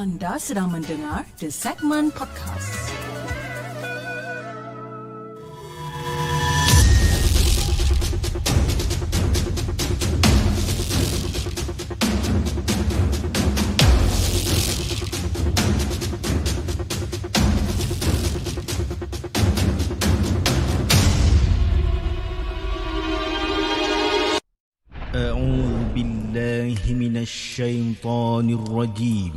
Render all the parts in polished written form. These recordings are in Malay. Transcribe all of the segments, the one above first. Anda sedang mendengar The Segment Podcast. الشيطان الرجيم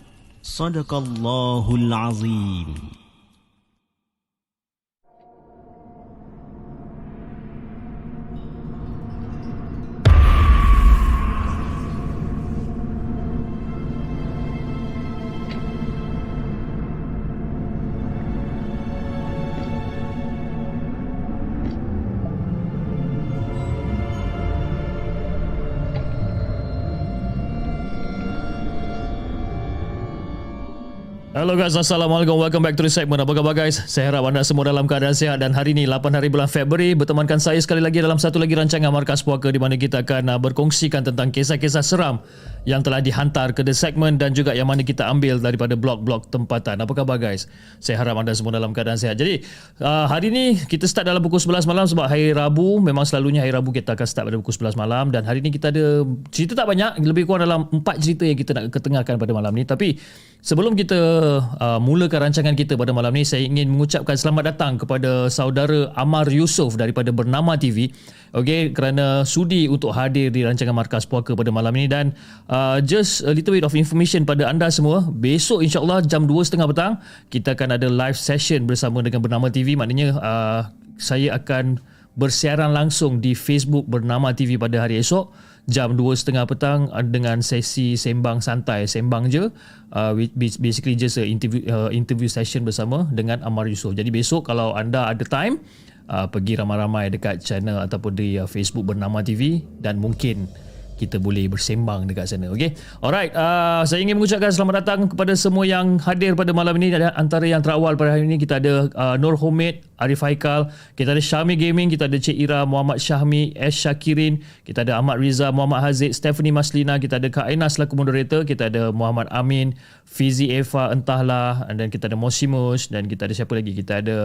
صدق الله العظيم. Hello guys, Assalamualaikum. Welcome back to The Segment. Apa khabar guys? Saya harap anda semua dalam keadaan sihat dan hari ini 8 hari bulan Februari bertemankan saya sekali lagi dalam satu lagi rancangan Markas Puaka di mana kita akan berkongsikan tentang kisah-kisah seram yang telah dihantar ke The Segment dan juga yang mana kita ambil daripada blog-blog tempatan. Apa khabar guys? Saya harap anda semua dalam keadaan sihat. Jadi hari ini kita start dalam pukul 11 malam sebab hari Rabu, memang selalunya hari Rabu kita akan start pada pukul 11 malam dan hari ini kita ada cerita tak banyak, lebih kurang dalam 4 cerita yang kita nak ketengahkan pada malam ni. Tapi sebelum kita mulakan rancangan kita pada malam ni, saya ingin mengucapkan selamat datang kepada saudara Amar Yusof daripada Bernama TV. Okey, kerana sudi untuk hadir di rancangan Markas Puaka pada malam ini dan just a little bit of information pada anda semua. Besok insyaAllah jam 2.30 petang kita akan ada live session bersama dengan Bernama TV. Maknanya saya akan bersiaran langsung di Facebook Bernama TV pada hari esok jam 2.30 petang dengan sesi sembang santai, sembang je, basically just a interview session bersama dengan Amar Yusof. Jadi besok kalau anda ada time, pergi ramai-ramai dekat channel ataupun di Facebook Bernama TV dan mungkin kita boleh bersembang dekat sana. Okay? Alright, saya ingin mengucapkan selamat datang kepada semua yang hadir pada malam ini. Antara yang terawal pada hari ini kita ada Nur Homid, Arif Haikal, kita ada Syami Gaming, kita ada Cik Ira, Muhammad Syahmi, S. Syakirin, kita ada Ahmad Riza, Muhammad Hazid, Stephanie Maslina, kita ada Kak Aina selaku moderator, kita ada Muhammad Amin, Fizi Eva, Entahlah, dan kita ada Mosimus, dan kita ada siapa lagi? Kita ada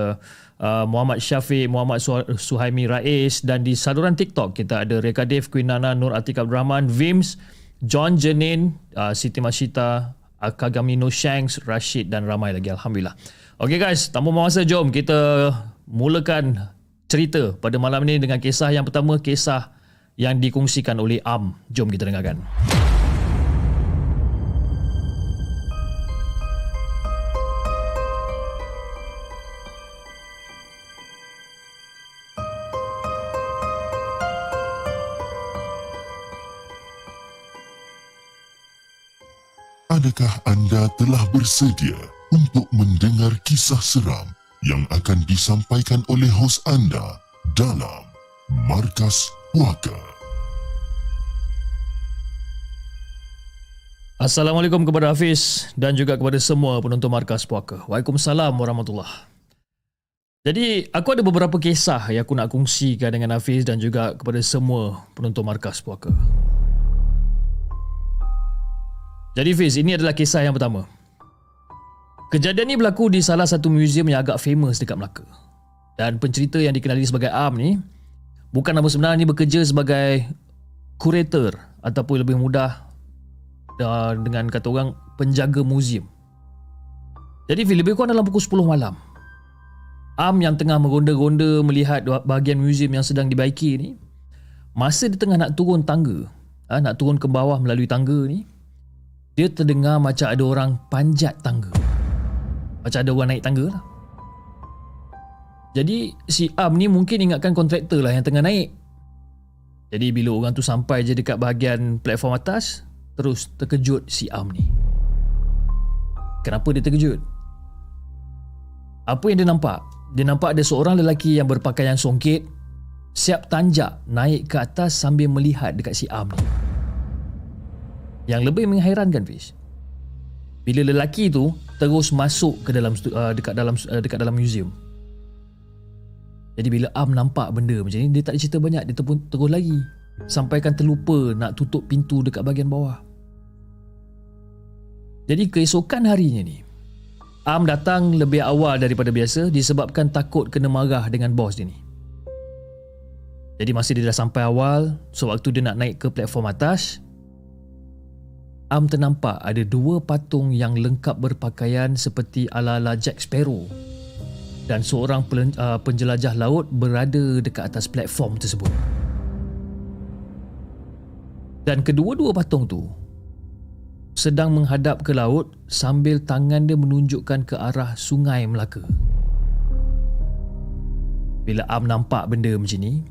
Muhammad Syafiq, Muhammad Suhaimi Rais, dan di saluran TikTok kita ada Rekadif, Queen Nana, Nur Atik Abdurrahman, Vims, John Jenin, Siti Mashita, Akagamino Shanks, Rashid dan ramai lagi. Alhamdulillah. Okay guys, tanpa masa, jom kita mulakan cerita pada malam ini dengan kisah yang pertama, kisah yang dikongsikan oleh Am. Jom kita dengarkan. Adakah anda telah bersedia untuk mendengar kisah seram yang akan disampaikan oleh hos anda dalam Markas Puaka? Assalamualaikum kepada Hafiz dan juga kepada semua penonton Markas Puaka. Waalaikumsalam warahmatullahi. Jadi, aku ada beberapa kisah yang aku nak kongsikan dengan Hafiz dan juga kepada semua penonton Markas Puaka. Jadi Fiz, ini adalah kisah yang pertama. Kejadian ini berlaku di salah satu museum yang agak famous dekat Melaka. Dan pencerita yang dikenali sebagai Am ni, bukan nama sebenarnya, bekerja sebagai kurator ataupun lebih mudah dengan kata orang, penjaga museum. Jadi Fiz, lebih kurang dalam pukul 10 malam, Am yang tengah meronda-ronda melihat bahagian museum yang sedang dibaiki ni, masa dia tengah nak turun tangga, nak turun ke bawah melalui tangga ni, dia terdengar macam ada orang panjat tangga. Macam ada orang naik tangga lah. Jadi si Am ni mungkin ingatkan kontraktor lah yang tengah naik. Jadi bila orang tu sampai je dekat bahagian platform atas, terus terkejut si Am ni. Kenapa dia terkejut? Apa yang dia nampak? Dia nampak ada seorang lelaki yang berpakaian songkit, siap tanjak naik ke atas sambil melihat dekat si Am ni. Yang lebih menghairankan, Fish, bila lelaki tu terus masuk ke dalam dekat dalam museum. Jadi bila Am nampak benda macam ni, dia tak ada cerita banyak, dia terus lari sampaikan terlupa nak tutup pintu dekat bahagian bawah. Jadi keesokan harinya ni, Am datang lebih awal daripada biasa disebabkan takut kena marah dengan bos dia ni. Jadi masa dia dah sampai awal, so waktu dia nak naik ke platform atas, Am ternampak ada dua patung yang lengkap berpakaian seperti ala-ala Jack Sparrow dan seorang penjelajah laut berada dekat atas platform tersebut. Dan kedua-dua patung tu sedang menghadap ke laut sambil tangan dia menunjukkan ke arah Sungai Melaka. Bila Am nampak benda macam ni,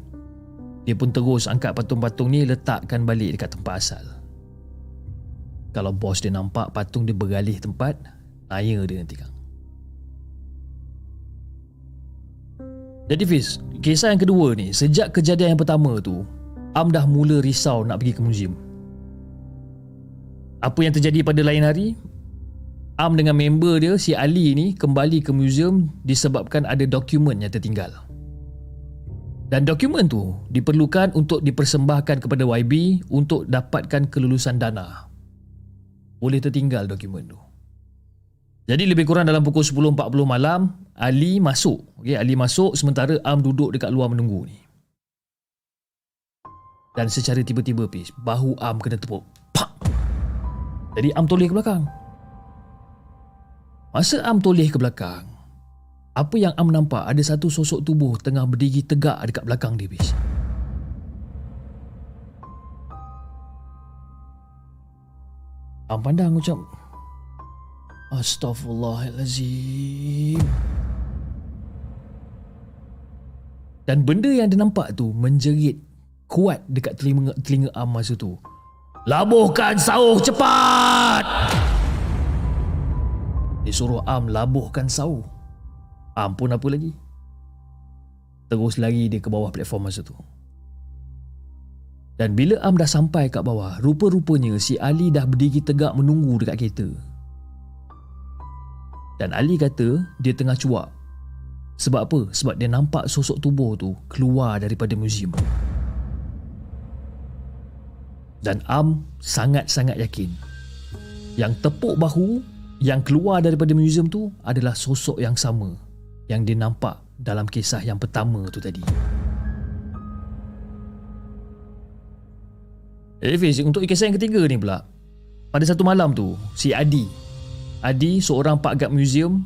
dia pun terus angkat patung-patung ni letakkan balik dekat tempat asal. Kalau bos dia nampak patung dia beralih tempat, naya dia nanti, Kang. Jadi Fiz, kisah yang kedua ni, sejak kejadian yang pertama tu, Am dah mula risau nak pergi ke museum. Apa yang terjadi pada lain hari, Am dengan member dia si Ali ni kembali ke museum disebabkan ada dokumen yang tertinggal. Dan dokumen tu diperlukan untuk dipersembahkan kepada YB untuk dapatkan kelulusan dana. Boleh tertinggal dokumen tu. Jadi lebih kurang dalam pukul 10.40 malam, Ali masuk. Okay, Ali masuk sementara Am duduk dekat luar menunggu ni. Dan secara tiba-tiba, Pis, bahu Am kena tepuk. Pak! Jadi Am toleh ke belakang. Masa Am toleh ke belakang, apa yang Am nampak ada satu sosok tubuh tengah berdiri tegak dekat belakang dia, Bis. Am pandang macam, astaghfirullahalazim. Dan benda yang dia nampak tu menjerit kuat dekat telinga Am masa tu. Labuhkan sauh cepat! Dia suruh Am labuhkan sauh. Am pun apa lagi? Terus lari dia ke bawah platform masa tu. Dan bila Am dah sampai kat bawah, rupa-rupanya si Ali dah berdiri tegak menunggu dekat kereta. Dan Ali kata dia tengah cuak. Sebab apa? Sebab dia nampak sosok tubuh tu keluar daripada museum. Dan Am sangat-sangat yakin yang tepuk bahu yang keluar daripada museum tu adalah sosok yang sama yang dia nampak dalam kisah yang pertama tu tadi. Fiz, untuk kisah yang ketiga ni pula, pada satu malam tu, si Adi seorang pak guard museum,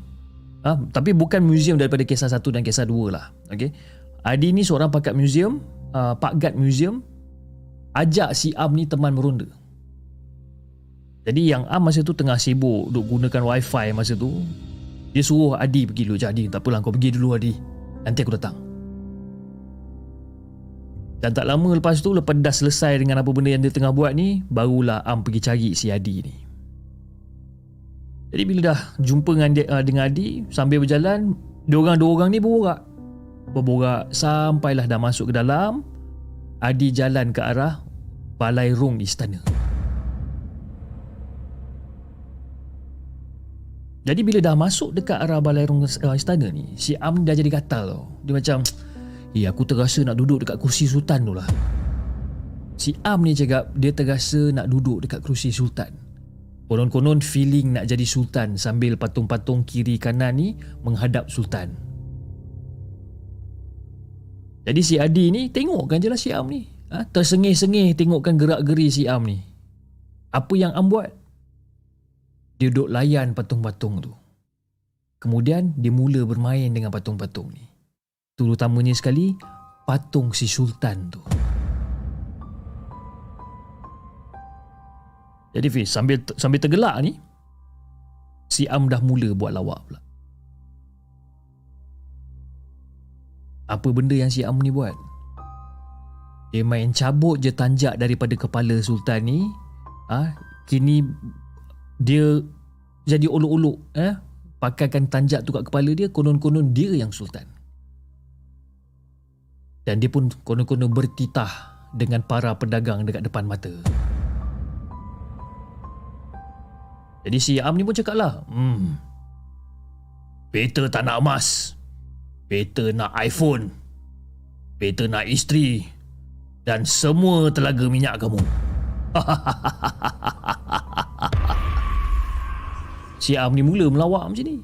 tapi bukan museum daripada kisah satu dan kisah dua lah, okay? Adi ni seorang pak guard museum, ajak si Am ni teman meronda. Jadi yang Am masa tu tengah sibuk duk gunakan wifi masa tu, dia suruh Adi pergi dulu. Adi, tak apalah, kau pergi dulu Adi, nanti aku datang. Dan tak lama lepas tu, lepas dah selesai dengan apa benda yang dia tengah buat ni, barulah Am pergi cari si Adi ni. Jadi bila dah jumpa dengan Adi, sambil berjalan diorang ni berborak sampailah dah masuk ke dalam. Adi jalan ke arah Balai Rung Istana. Jadi bila dah masuk dekat arah Balai Rung Istana ni, si Am dah jadi gatal tau. Dia macam, aku terasa nak duduk dekat kursi sultan tu lah. Si Am ni cakap dia terasa nak duduk dekat kursi sultan. Konon-konon feeling nak jadi sultan sambil patung-patung kiri kanan ni menghadap sultan. Jadi si Adi ni tengokkan je lah si Am ni, tersengih-sengih tengokkan gerak-geri si Am ni. Apa yang Am buat? Dia duduk layan patung-patung tu. Kemudian dia mula bermain dengan patung-patung ni, terutamanya sekali patung si Sultan tu. Jadi Fiz, sambil tergelak ni, si Am dah mula buat lawak pula. Apa benda yang si Am ni buat? Dia main cabut je tanjak daripada kepala sultan ni. Kini dia jadi olok-olok. pakaikan tanjak tu kat kepala dia, konon-konon dia yang sultan. Dan dia pun konon-konon bertitah dengan para pedagang dekat depan mata. Jadi si Am ni pun cakap lah, Peter tak nak emas, Peter nak iPhone, Peter nak isteri dan semua telaga minyak kamu. Si Am ni mula melawak macam ni.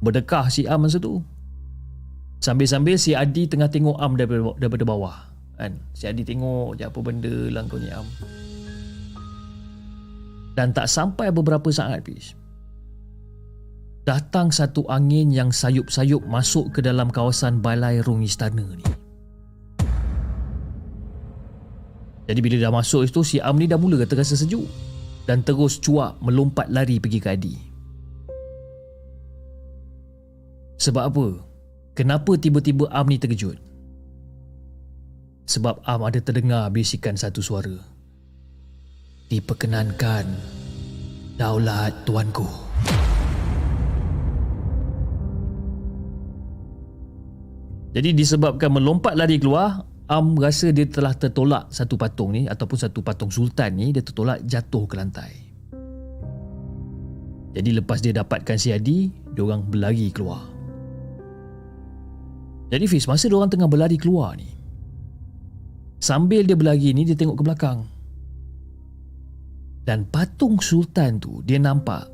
Berdekah si Am masa tu. Sambil-sambil si Adi tengah tengok Am daripada bawah kan? Si Adi tengok je, apa benda lah kau ni Am. Dan tak sampai beberapa saat habis, datang satu angin yang sayup-sayup masuk ke dalam kawasan balai Rung Istana ni. Jadi bila dah masuk itu, si Am ni dah mula terasa sejuk dan terus cuak melompat lari pergi ke Adi. Sebab apa? Kenapa tiba-tiba Am ni terkejut? Sebab Am ada terdengar bisikan satu suara. Diperkenankan, daulat tuanku. Jadi disebabkan melompat lari keluar, Am rasa dia telah tertolak satu patung ni, ataupun satu patung sultan ni, dia tertolak jatuh ke lantai. Jadi lepas dia dapatkan si Adi, diorang berlari keluar. Jadi Fiz, masa diorang tengah berlari keluar ni, sambil dia berlari ni, dia tengok ke belakang. Dan patung sultan tu dia nampak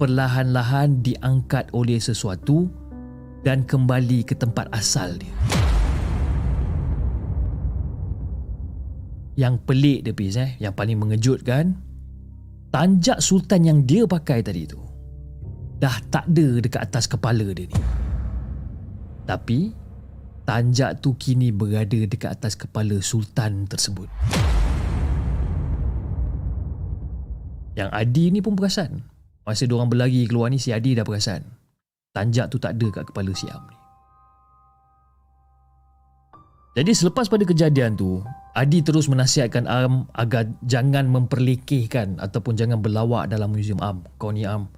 perlahan-lahan diangkat oleh sesuatu dan kembali ke tempat asal dia. Yang pelik dia Fiz, yang paling mengejutkan, tanjak sultan yang dia pakai tadi tu dah tak ada dekat atas kepala dia ni. Tapi tanjak tu kini berada dekat atas kepala sultan tersebut. Yang Adi ni pun perasan. Masa diorang berlari keluar ni, si Adi dah perasan tanjak tu tak ada kat kepala si Am ni. Jadi selepas pada kejadian tu, Adi terus menasihatkan Am agar jangan memperlekehkan ataupun jangan berlawak dalam museum Am. Kau ni Am,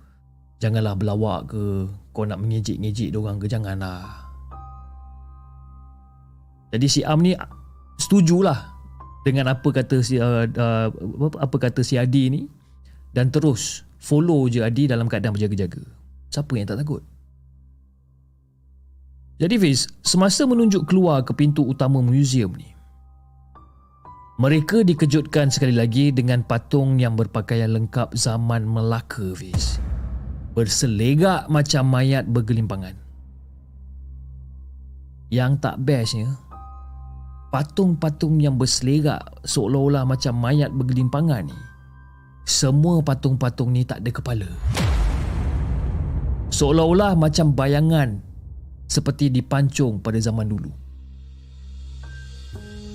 janganlah berlawak ke, kau nak mengejek-ngejek diorang ke, janganlah. Jadi si Am ni setujulah dengan apa kata si Adi ni, dan terus follow je Adi dalam keadaan berjaga-jaga. Siapa yang tak takut? Jadi Fiz, semasa menunjuk keluar ke pintu utama museum ni, mereka dikejutkan sekali lagi dengan patung yang berpakaian lengkap zaman Melaka, Fiz. Berselegak macam mayat bergelimpangan. Yang tak bestnya, patung-patung yang berselegak seolah-olah macam mayat bergelimpangan ni, semua patung-patung ni tak ada kepala. Seolah-olah macam bayangan seperti dipancung pada zaman dulu.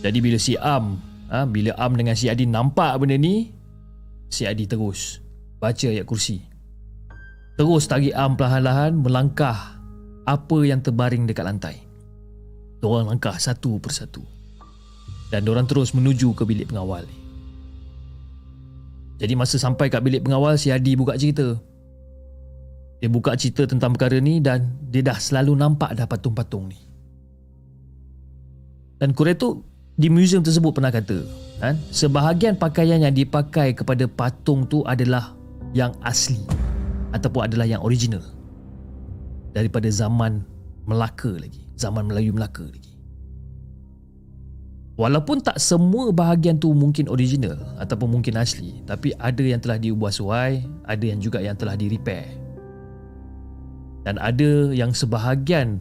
Jadi bila Am dengan si Adi nampak benda ni, si Adi terus baca ayat kursi. Terus tarik Am perlahan-lahan melangkah apa yang terbaring dekat lantai. Diorang langkah satu persatu. Dan diorang terus menuju ke bilik pengawal ni. Jadi masa sampai kat bilik pengawal, si Adi buka cerita. Dia buka cerita tentang perkara ni dan dia dah selalu nampak dah patung-patung ni. Dan Kureto di museum tersebut pernah kata, sebahagian pakaian yang dipakai kepada patung tu adalah yang asli ataupun adalah yang original daripada zaman Melaka lagi, zaman Melayu Melaka lagi. Walaupun tak semua bahagian tu mungkin original ataupun mungkin asli, tapi ada yang telah diubah suai, ada yang juga yang telah direpair. Dan ada yang sebahagian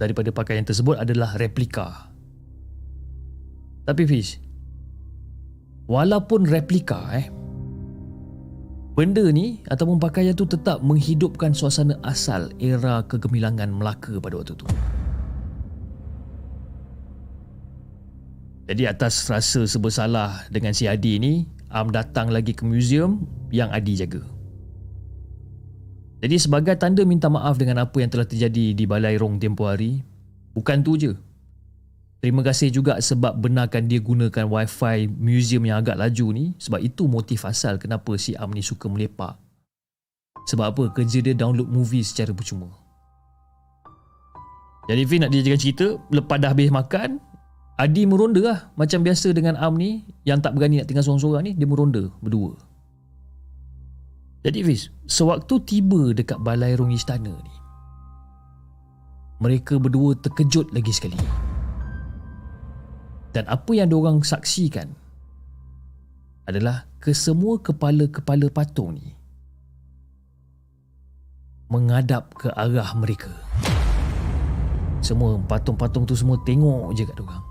daripada pakaian tersebut adalah replika. Tapi Fiz, walaupun replika, benda ni ataupun pakaian tu tetap menghidupkan suasana asal era kegemilangan Melaka pada waktu tu. Jadi atas rasa sebersalah dengan si Adi ni, Am datang lagi ke museum yang Adi jaga. Jadi sebagai tanda minta maaf dengan apa yang telah terjadi di Balai Rong tempoh hari. Bukan tu je, terima kasih juga sebab benarkan dia gunakan wifi museum yang agak laju ni. Sebab itu motif asal kenapa si Am ni suka melepak Sebab apa? Kerja dia download movie secara percuma. Jadi Fin nak dijadikan cerita, lepas dah habis makan, Adi meronda lah. Macam biasa dengan Am ni, yang tak berani nak tinggal seorang-seorang ni, dia meronda berdua. Jadi Fiz, sewaktu tiba dekat balai rung istana ni, mereka berdua terkejut lagi sekali. Dan apa yang diorang saksikan adalah kesemua kepala-kepala patung ni menghadap ke arah mereka. Semua patung-patung tu semua tengok je kat diorang.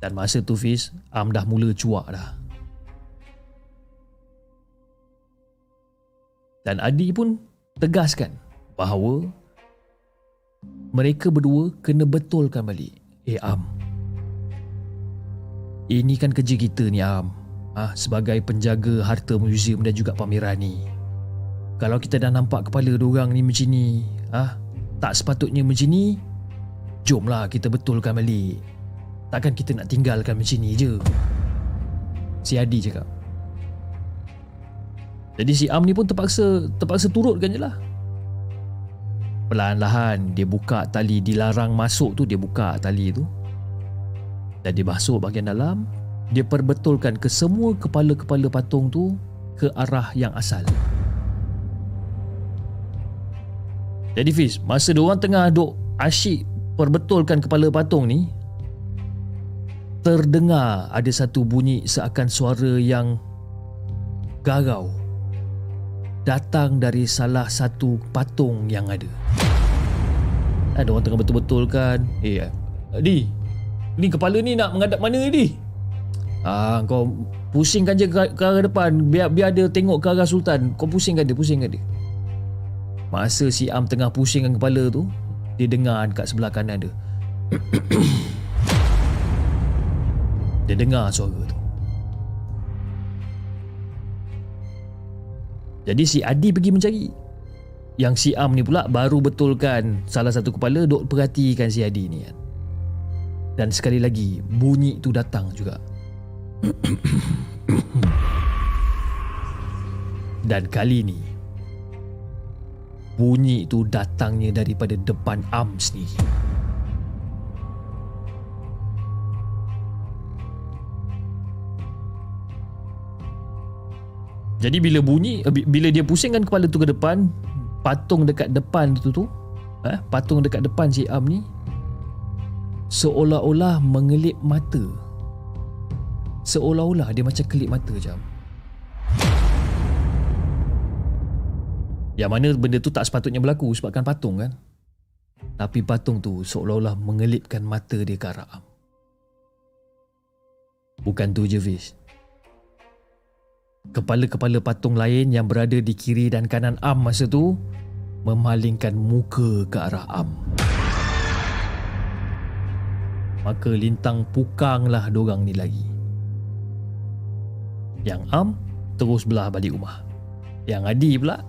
Dan masa tu Fiz, Am dah mula cuak dah. Dan Adi pun tegaskan bahawa mereka berdua kena betulkan balik. Am, ini kan kerja kita ni Am, sebagai penjaga harta museum dan juga pameran ni. Kalau kita dah nampak kepala diorang ni macam ni, tak sepatutnya macam ni, jomlah kita betulkan balik. Takkan kita nak tinggalkan macam ni je, si Adi cakap. Jadi si Am ni pun terpaksa turutkan je lah. Perlahan-lahan dia buka tali, dilarang masuk tu dia buka tali tu. Dan dia masuk bahagian dalam, dia perbetulkan kesemua kepala-kepala patung tu ke arah yang asal. Jadi Fiz, masa diorang tengah duk asyik perbetulkan kepala patung ni, terdengar ada satu bunyi seakan suara yang garau datang dari salah satu patung yang ada. Ada orang tengah betul-betulkan. Adi, ni kepala ni nak menghadap mana ni Adi? Kau pusingkan je ke arah depan, biar dia tengok ke arah Sultan. Kau pusingkan dia. Masa si Am tengah pusingkan kepala tu, dia dengar dekat sebelah kanan dia. Dia dengar suara tu. Jadi si Adi pergi mencari. Yang si Am ni pula baru betulkan salah satu kepala, dok perhatikan si Adi ni kan. Dan sekali lagi bunyi tu datang juga. Dan kali ni bunyi tu datangnya daripada depan Am sendiri. Jadi bila dia pusingkan kepala tu ke depan, patung dekat depan si Am ni seolah-olah mengelip mata. Seolah-olah dia macam kelip mata jam. Yang mana benda tu tak sepatutnya berlaku sebabkan patung kan. Tapi patung tu seolah-olah mengelipkan mata dia ke arah Am. Bukan tu je Fish. Kepala-kepala patung lain yang berada di kiri dan kanan Am masa tu memalingkan muka ke arah Am. Maka lintang pukanglah dorang ni lagi. Yang Am terus belah balik rumah. Yang Adi pula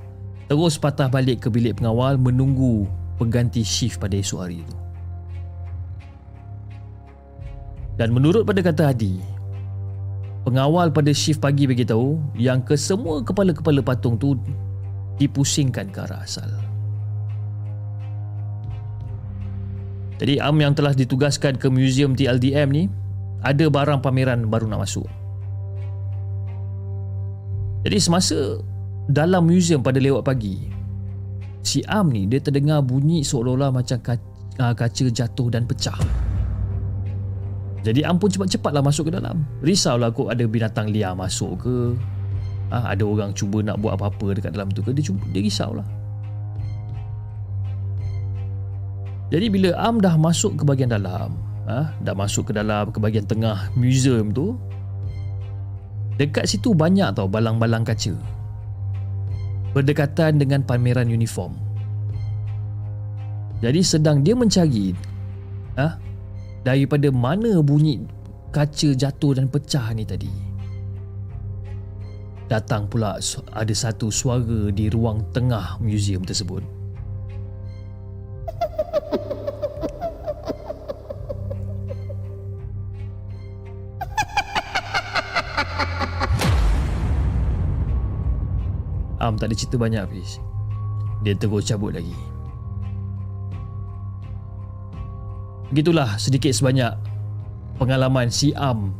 terus patah balik ke bilik pengawal menunggu pengganti shift pada esok hari itu. Dan menurut pada kata Adi, pengawal pada shift pagi beritahu yang kesemua kepala-kepala patung tu dipusingkan ke arah asal. Jadi Am yang telah ditugaskan ke museum TLDM ni ada barang pameran baru nak masuk. Jadi semasa dalam museum pada lewat pagi, si Am ni dia terdengar bunyi seolah-olah macam kaca jatuh dan pecah. Jadi Am pun cepat-cepatlah masuk ke dalam. Risaulah kot ada binatang liar masuk ke, ada orang cuba nak buat apa-apa dekat dalam tu ke. Dia risaulah. Jadi bila Am dah masuk ke bahagian dalam, dah masuk ke dalam ke bahagian tengah museum tu, dekat situ banyak tau balang-balang kaca berdekatan dengan pameran uniform. Jadi sedang dia mencari daripada mana bunyi kaca jatuh dan pecah ni tadi, datang pula ada satu suara di ruang tengah museum tersebut. Am tak ada cerita banyak, Fiz. Dia terus cabut lagi. Begitulah sedikit sebanyak pengalaman si Am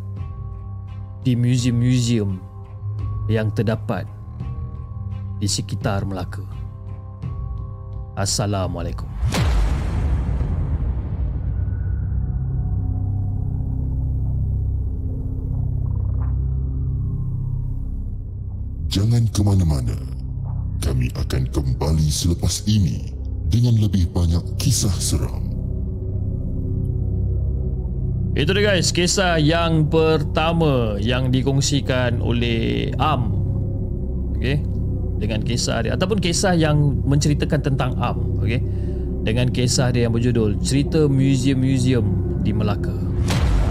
di museum-museum yang terdapat di sekitar Melaka. Assalamualaikum. Jangan ke mana-mana. Kami akan kembali selepas ini dengan lebih banyak kisah seram. Itu dia guys, kisah yang pertama yang dikongsikan oleh Am. Okey. Dengan kisah dia ataupun kisah yang menceritakan tentang Am, okey. Dengan kisah dia yang berjudul Cerita Museum-Museum di Melaka.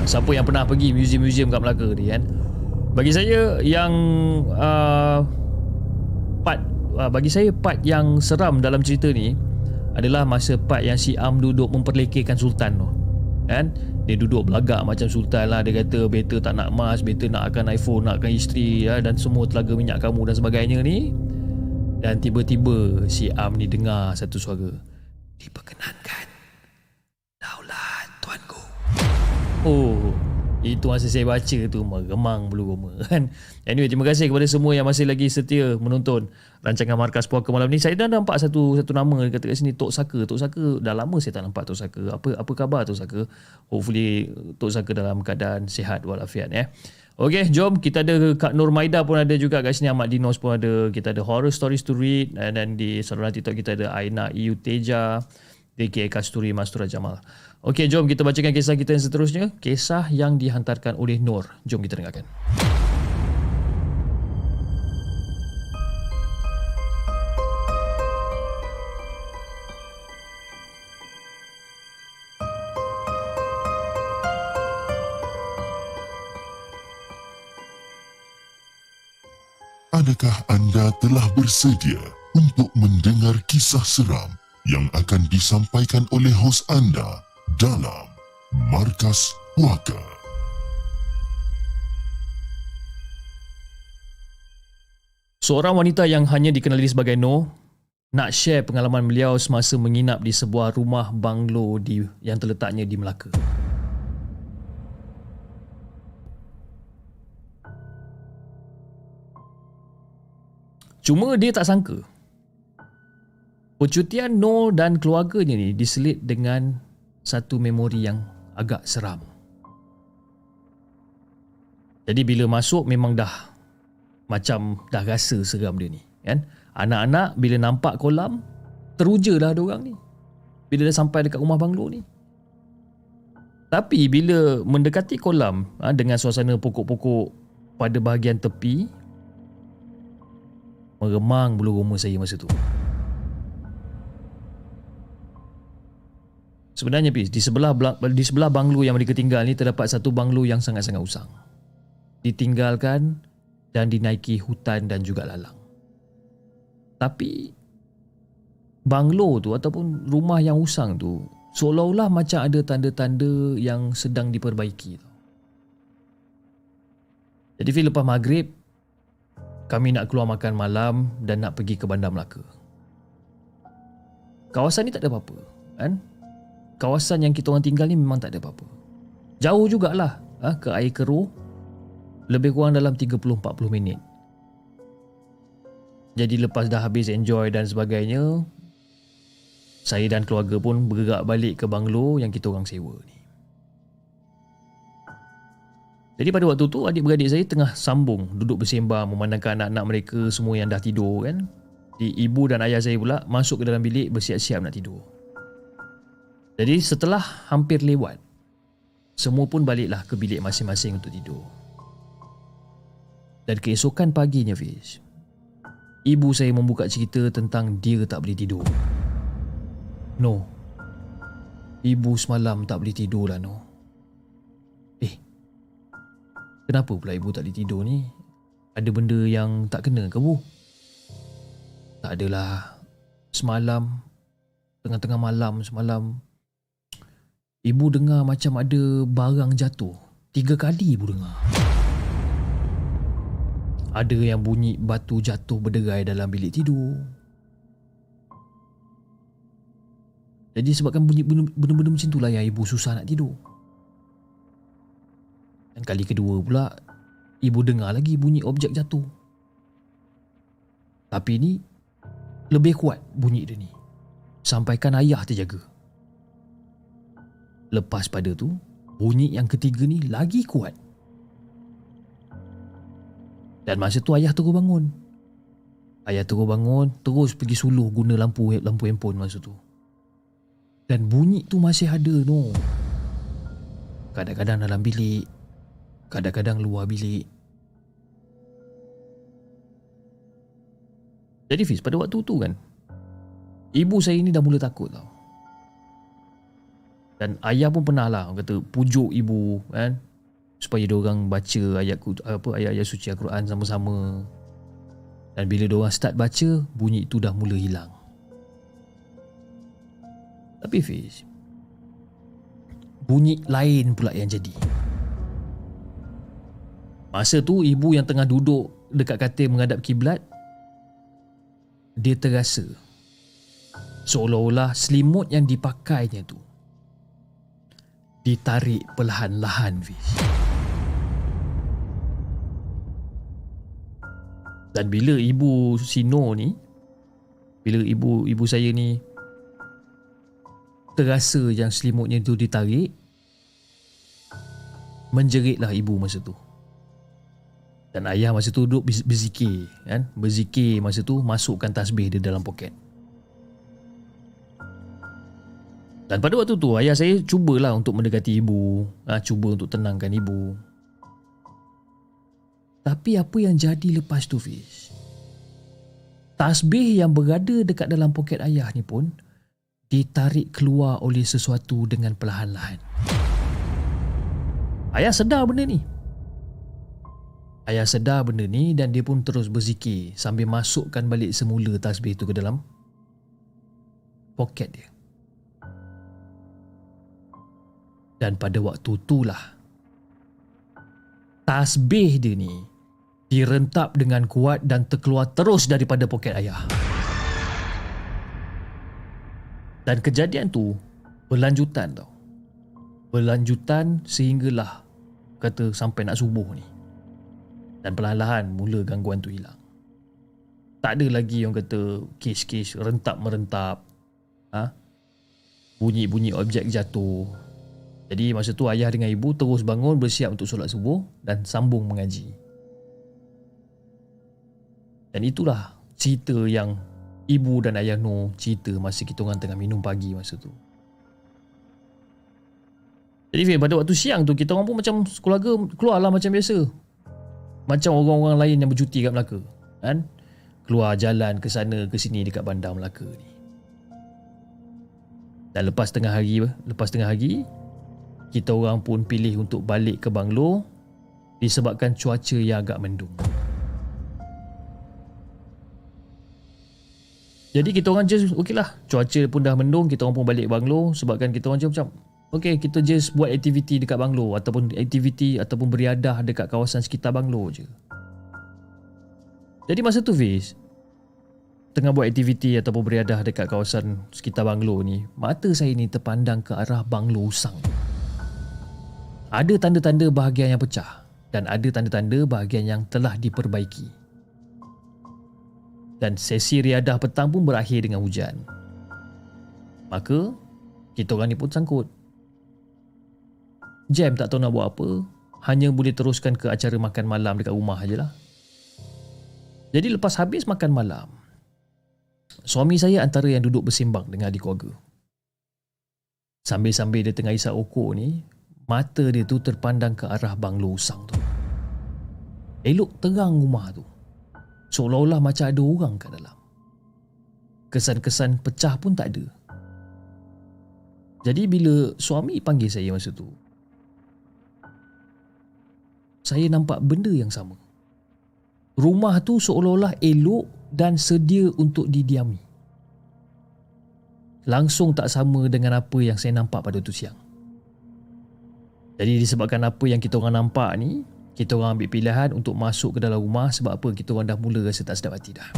Siapa yang pernah pergi museum-museum kat Melaka ni kan? Bagi saya yang part yang seram dalam cerita ni adalah masa part yang si Am duduk memperlekehkan sultan tu. Kan? Dia duduk belagak macam sultan lah, dia kata better tak nak emas, better nak akan iPhone, nak akan isteri lah, dan semua telaga minyak kamu dan sebagainya ni. Dan tiba-tiba si Am ni dengar satu suara. Diperkenankan. Daulat tuanku. Oh. Itu masa saya baca tu meremang bulu roma kan. Anyway, terima kasih kepada semua yang masih lagi setia menonton rancangan Markas Puaka malam ni. Saya dah nampak satu nama kata kat sini, Tok Saka. Tok Saka dah lama saya tak nampak Tok Saka. Apa khabar Tok Saka? Hopefully Tok Saka dalam keadaan sihat walafiat ya. Okey, jom kita ada Kak Nur Maida pun ada juga kat sini, Ahmad Dinos pun ada. Kita ada Horror Stories to Read, and then di saluran TikTok kita ada Aina Iu Teja, DK Kasturi Mastura Jamal. Okey, jom kita bacakan kisah kita yang seterusnya. Kisah yang dihantarkan oleh Nur. Jom kita dengarkan. Adakah anda telah bersedia untuk mendengar kisah seram yang akan disampaikan oleh hos anda dalam Markas Puaka? Seorang wanita yang hanya dikenali sebagai No nak share pengalaman beliau semasa menginap di sebuah rumah banglo yang terletaknya di Melaka. Cuma dia tak sangka percutian No dan keluarganya ni diselit dengan satu memori yang agak seram. Jadi bila masuk memang dah rasa seram dia ni kan. Anak-anak bila nampak kolam teruja dah diorang ni bila dah sampai dekat rumah banglo ni. Tapi bila mendekati kolam dengan suasana pokok-pokok pada bahagian tepi, meremang bulu roma saya masa tu. Sebenarnya di sebelah banglo yang mereka tinggal ni terdapat satu banglo yang sangat-sangat usang. Ditinggalkan dan dinaiki hutan dan juga lalang. Tapi banglo tu ataupun rumah yang usang tu seolah-olah macam ada tanda-tanda yang sedang diperbaiki tu. Jadi lepas maghrib kami nak keluar makan malam dan nak pergi ke Bandar Melaka. Kawasan ni tak ada apa-apa kan? Kawasan yang kita orang tinggal ni memang tak ada apa-apa. Jauh jugalah ke air keruh, lebih kurang dalam 30-40 minit. Jadi lepas dah habis enjoy dan sebagainya, saya dan keluarga pun bergerak balik ke banglo yang kita orang sewa ni. Jadi pada waktu tu adik-beradik saya tengah sambung duduk bersembang memandangkan anak-anak mereka semua yang dah tidur kan. Ibu dan ayah saya pula masuk ke dalam bilik bersiap-siap nak tidur. Jadi setelah hampir lewat, semua pun baliklah ke bilik masing-masing untuk tidur. Dan keesokan paginya, Fiz, ibu saya membuka cerita tentang dia tak boleh tidur. No, ibu semalam tak boleh tidur lah, No. Kenapa pula ibu tak boleh tidur ni? Ada benda yang tak kena ke, Bu? Tak adalah. Semalam, tengah-tengah malam semalam, ibu dengar macam ada barang jatuh. 3 kali ibu dengar. Ada yang bunyi batu jatuh berderai dalam bilik tidur. Jadi sebabkan bunyi benda-benda macam tu lah yang ibu susah nak tidur. Dan kali kedua pula, ibu dengar lagi bunyi objek jatuh. Tapi ni lebih kuat bunyi dia ni, sampaikan ayah terjaga. Lepas pada tu, bunyi yang ketiga ni lagi kuat. Dan masa tu ayah terus bangun. Ayah terus bangun, terus pergi suluh guna lampu handphone masa tu. Dan bunyi tu masih ada tu. Kadang-kadang dalam bilik, kadang-kadang luar bilik. Jadi Fiz, pada waktu tu kan, ibu saya ni dah mula takut tau. Dan ayah pun pernah lah kata pujuk ibu kan, supaya diorang baca ayat-ayat suci Al-Quran sama-sama. Dan bila diorang start baca, bunyi tu dah mula hilang. Tapi Fiz, bunyi lain pula yang jadi. Masa tu ibu yang tengah duduk dekat katil menghadap kiblat, dia terasa seolah-olah selimut yang dipakainya tu ditarik perlahan-lahan, Fiz. Dan bila ibu Sino ni, bila ibu saya ni terasa yang selimutnya tu ditarik, menjeritlah ibu masa tu. Dan ayah masa tu duduk berzikir kan? Berzikir masa tu, masukkan tasbih dia dalam poket. Dan pada waktu tu ayah saya cubalah untuk mendekati ibu, cuba untuk tenangkan ibu. Tapi apa yang jadi lepas tu, Fiz, tasbih yang berada dekat dalam poket ayah ni pun ditarik keluar oleh sesuatu dengan perlahan-lahan. Ayah sedar benda ni dan dia pun terus berzikir sambil masukkan balik semula tasbih tu ke dalam poket dia. Dan pada waktu itulah tasbih dia ni direntap dengan kuat dan terkeluar terus daripada poket ayah. Dan kejadian tu berlanjutan sehinggalah kata sampai nak subuh ni. Dan perlahan-lahan mula gangguan tu hilang. Tak ada lagi yang kata kes-kes rentap-merentap, bunyi-bunyi objek jatuh. Jadi masa tu ayah dengan ibu terus bangun bersiap untuk solat subuh dan sambung mengaji. Dan itulah cerita yang ibu dan ayah Noh cerita masa kita orang tengah minum pagi masa tu. Jadi pada waktu siang tu kita orang pun macam keluarga keluarlah macam biasa, macam orang-orang lain yang bercuti kat Melaka kan, keluar jalan ke sana ke sini dekat bandar Melaka ni. Dan lepas tengah hari kita orang pun pilih untuk balik ke banglo disebabkan cuaca yang agak mendung. Jadi kita orang just okey lah, cuaca pun dah mendung, kita orang pun balik banglo sebabkan kita orang je macam okey, kita just buat aktiviti dekat banglo ataupun beriadah dekat kawasan sekitar banglo je. Jadi masa tu Fiz, tengah buat aktiviti ataupun beriadah dekat kawasan sekitar banglo ni, mata saya ni terpandang ke arah banglo usang. Ada tanda-tanda bahagian yang pecah dan ada tanda-tanda bahagian yang telah diperbaiki. Dan sesi riadah petang pun berakhir dengan hujan. Maka kita orang ni pun sangkut jam, tak tahu nak buat apa, hanya boleh teruskan ke acara makan malam dekat rumah je lah. Jadi lepas habis makan malam, suami saya antara yang duduk bersembang dengan adik keluarga. Sambil-sambil dia tengah isap okok ni, mata dia tu terpandang ke arah banglo usang tu. Elok terang rumah tu, seolah-olah macam ada orang kat dalam. Kesan-kesan pecah pun tak ada. Jadi bila suami panggil saya masa tu, saya nampak benda yang sama. Rumah tu seolah-olah elok dan sedia untuk didiami. Langsung tak sama dengan apa yang saya nampak pada tu siang. Jadi disebabkan apa yang kita orang nampak ni, Kita orang ambil pilihan untuk masuk ke dalam rumah sebab apa? Kita orang dah mula rasa tak sedap hati dah.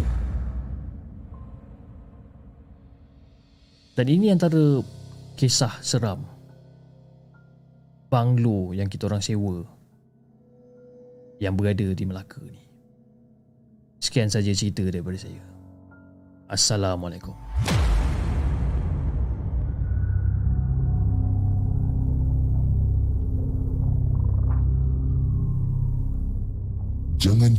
Dan ini antara kisah seram banglo yang kita orang sewa yang berada di Melaka ni. Sekian saja cerita daripada saya. Assalamualaikum. Jangan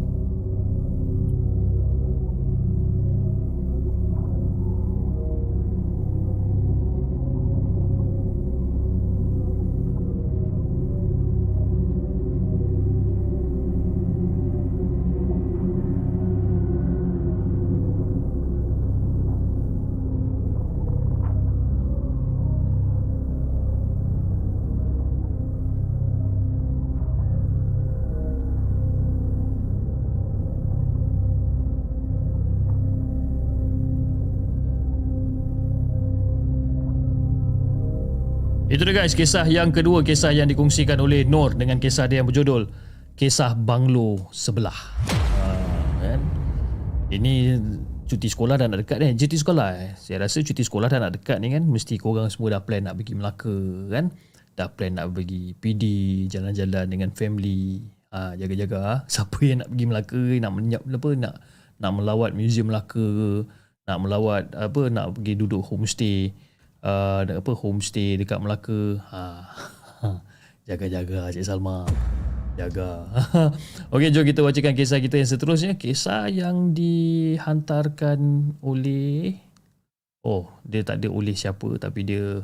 Itu dia guys, kisah yang kedua, kisah yang dikongsikan oleh Nur dengan kisah dia yang berjudul Kisah Banglo Sebelah. Kan? Ini cuti sekolah dah nak dekat ni, cuti sekolah. Saya rasa cuti sekolah dah nak dekat ni kan, mesti korang semua dah plan nak pergi Melaka kan, dah plan nak pergi PD, jalan-jalan dengan family. Jaga-jaga siapa yang nak pergi Melaka, nak menyap apa, nak melawat museum Melaka, nak melawat apa, nak pergi duduk homestay. Homestay dekat Melaka. Jaga-jaga Cik Salma. Jaga. Okey, jom kita bacakan kisah kita yang seterusnya. Kisah yang dihantarkan oleh, dia tak ada oleh siapa, tapi dia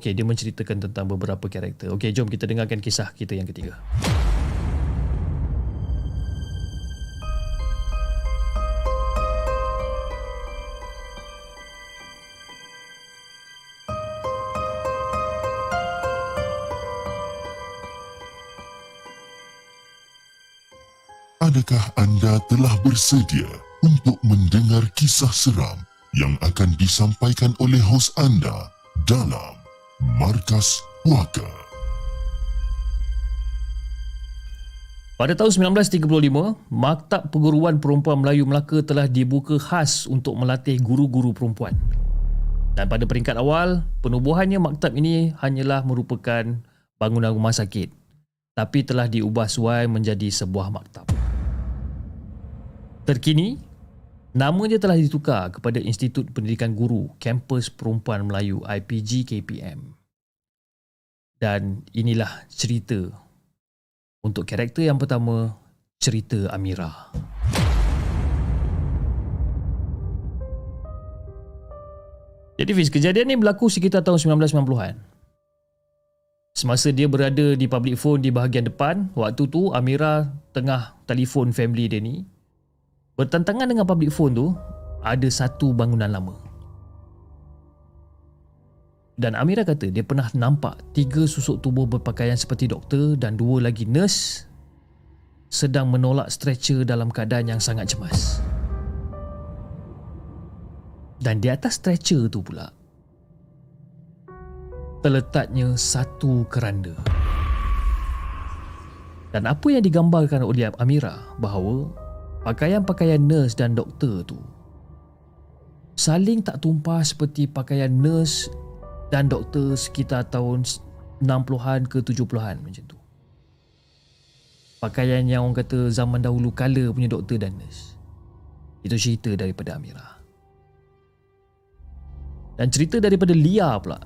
dia menceritakan tentang beberapa karakter. Okey, jom kita dengarkan kisah kita yang ketiga. Adakah anda telah bersedia untuk mendengar kisah seram yang akan disampaikan oleh hos anda dalam Markas Puaka? Pada tahun 1935, Maktab Perguruan Perempuan Melayu Melaka telah dibuka khas untuk melatih guru-guru perempuan. Dan pada peringkat awal, penubuhannya maktab ini hanyalah merupakan bangunan rumah sakit, tapi telah diubah suai menjadi sebuah maktab. Terkini, namanya telah ditukar kepada Institut Pendidikan Guru Kampus Perempuan Melayu IPG KPM. Dan inilah cerita untuk karakter yang pertama, cerita Amira. Jadi Fiz, kejadian ini berlaku sekitar tahun 1990-an. Semasa dia berada di public phone di bahagian depan, waktu tu Amira tengah telefon family dia ni. Bertentangan dengan public phone tu, ada satu bangunan lama. Dan Amira kata dia pernah nampak 3 susuk tubuh berpakaian seperti doktor dan 2 lagi nurse sedang menolak stretcher dalam keadaan yang sangat cemas. Dan di atas stretcher tu pula, terletaknya satu keranda. Dan apa yang digambarkan oleh Amira bahawa pakaian-pakaian nurse dan doktor tu saling tak tumpah seperti pakaian nurse dan doktor sekitar tahun 60-an ke 70-an macam tu. Pakaian yang orang kata zaman dahulu kala punya doktor dan nurse. Itu cerita daripada Amira. Dan cerita daripada Lia pula.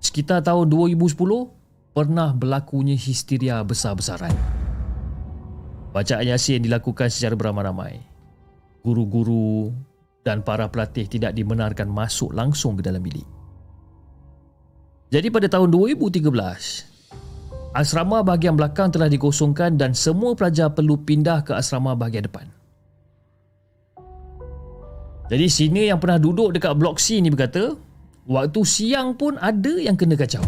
Sekitar tahun 2010 pernah berlakunya histeria besar-besaran. Bacaan Yasin dilakukan secara beramai-ramai. Guru-guru dan para pelatih tidak dibenarkan masuk langsung ke dalam bilik. Jadi pada tahun 2013, asrama bahagian belakang telah dikosongkan dan semua pelajar perlu pindah ke asrama bahagian depan. Jadi senior yang pernah duduk dekat blok C ni berkata, waktu siang pun ada yang kena kacau.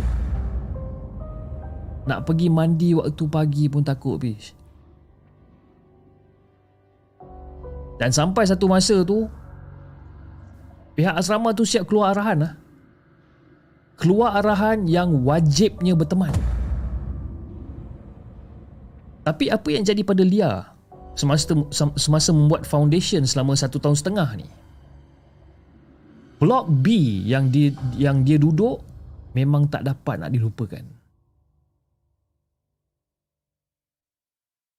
Nak pergi mandi waktu pagi pun takut bis. Dan sampai satu masa tu, Pihak asrama tu siap keluar arahan lah. Keluar arahan yang wajibnya berteman. Tapi apa yang jadi pada Lia semasa membuat foundation selama 1.5 tahun ni? Blok B yang dia duduk memang tak dapat nak dilupakan.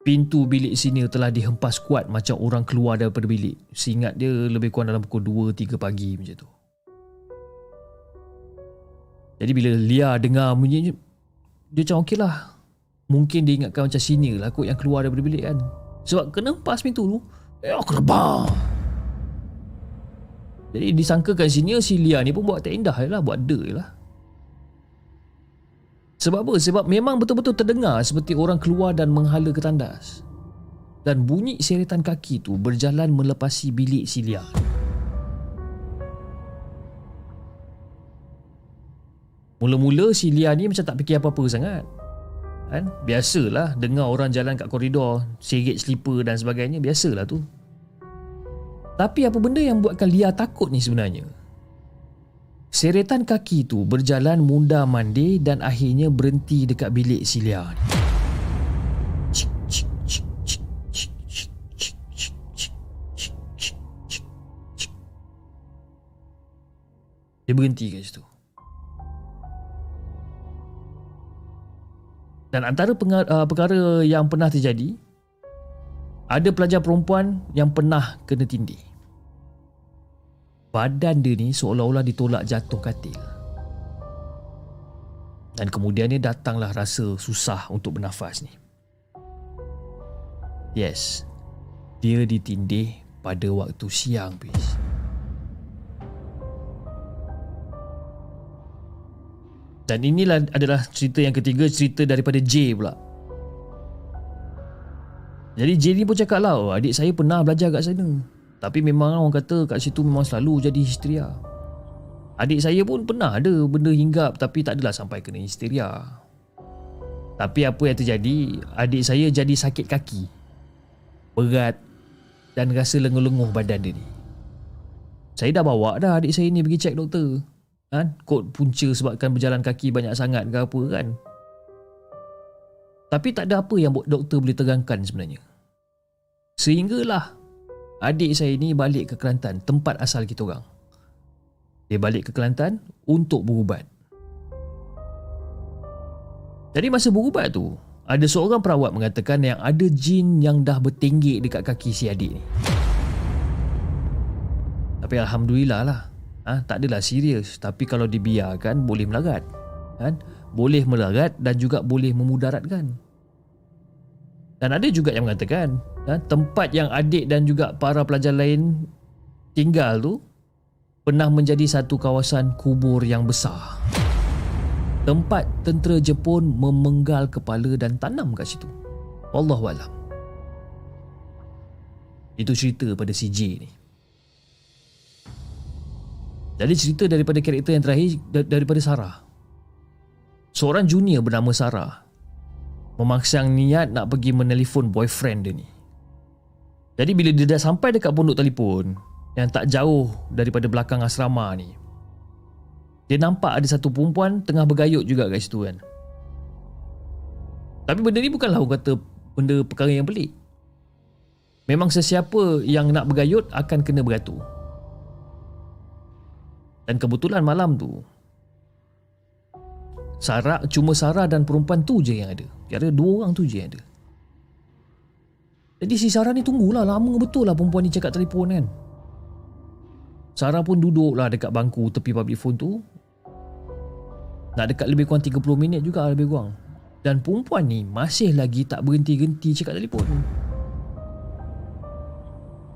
Pintu bilik senior telah dihempas kuat macam orang keluar daripada bilik. Seingat dia lebih kurang dalam pukul 2-3 pagi macam tu. Jadi bila Lia dengar bunyi, dia macam okey lah. Mungkin dia ingatkan macam senior lah kot yang keluar daripada bilik kan. Sebab kena hempas pintu tu. Kerbau. Jadi disangkakan senior, si Lia ni pun buat tak indah je lah. Buat der je lah. Sebab apa? Sebab memang betul-betul terdengar seperti orang keluar dan menghala ke tandas. Dan bunyi seretan kaki tu berjalan melepasi bilik si Lia. Mula-mula si Lia ni macam tak fikir apa-apa sangat. Kan? Biasalah dengar orang jalan kat koridor, serit sleeper dan sebagainya, biasalah tu. Tapi apa benda yang buatkan Lia takut ni sebenarnya? Seretan kaki tu berjalan munda-mandi dan akhirnya berhenti dekat bilik si Lia. Dia berhenti kat situ. Dan antara perkara yang pernah terjadi, ada pelajar perempuan yang pernah kena tindih. Badan dia ni seolah-olah ditolak jatuh katil. Dan kemudiannya datanglah rasa susah untuk bernafas ni. Yes, dia ditindih pada waktu siang, please. Dan inilah adalah cerita yang ketiga, cerita daripada J pula. Jadi J ni pun cakap lah, adik saya pernah belajar kat sana. Tapi memang orang kata kat situ memang selalu jadi histeria. Adik saya pun pernah ada benda hinggap tapi tak adalah sampai kena histeria. Tapi apa yang terjadi, adik saya jadi sakit kaki, berat dan rasa lenguh-lenguh badan dia ni. Saya dah bawa dah adik saya ni pergi cek doktor. Kan? Kot punca sebabkan berjalan kaki banyak sangat ke apa kan. Tapi tak ada apa yang doktor boleh terangkan sebenarnya. Sehinggalah adik saya ni balik ke Kelantan, tempat asal kita orang. Dia balik ke Kelantan untuk berubat. Jadi masa berubat tu, ada seorang perawat mengatakan yang ada jin yang dah bertinggik dekat kaki si adik ni. Tapi alhamdulillah lah, tak adalah serius. Tapi kalau dibiarkan boleh melarat kan? Boleh melarat dan juga boleh memudaratkan. Dan ada juga yang mengatakan tempat yang adik dan juga para pelajar lain tinggal tu pernah menjadi satu kawasan kubur yang besar. Tempat tentera Jepun memenggal kepala dan tanam kat situ. Wallahualam. Itu cerita pada si J ni. Jadi cerita daripada karakter yang terakhir daripada Sarah. Seorang junior bernama Sarah memaksa niat nak pergi menelefon boyfriend dia ni. Jadi bila dia dah sampai dekat pondok telefon yang tak jauh daripada belakang asrama ni, dia nampak ada satu perempuan tengah bergayut juga kat situ kan. Tapi benda ni bukanlah orang kata benda perkara yang pelik. Memang sesiapa yang nak bergayut akan kena beratur. Dan kebetulan malam tu Sarah, cuma Sarah dan perempuan tu je yang ada. Kira dua orang tu je yang ada. Jadi si Sarah ni tunggulah lama betul lah perempuan ni cakap telefon kan. Sarah pun duduklah dekat bangku tepi public phone tu. Nak dekat lebih kurang 30 minit juga lebih kurang. Dan perempuan ni masih lagi tak berhenti-henti cakap telefon.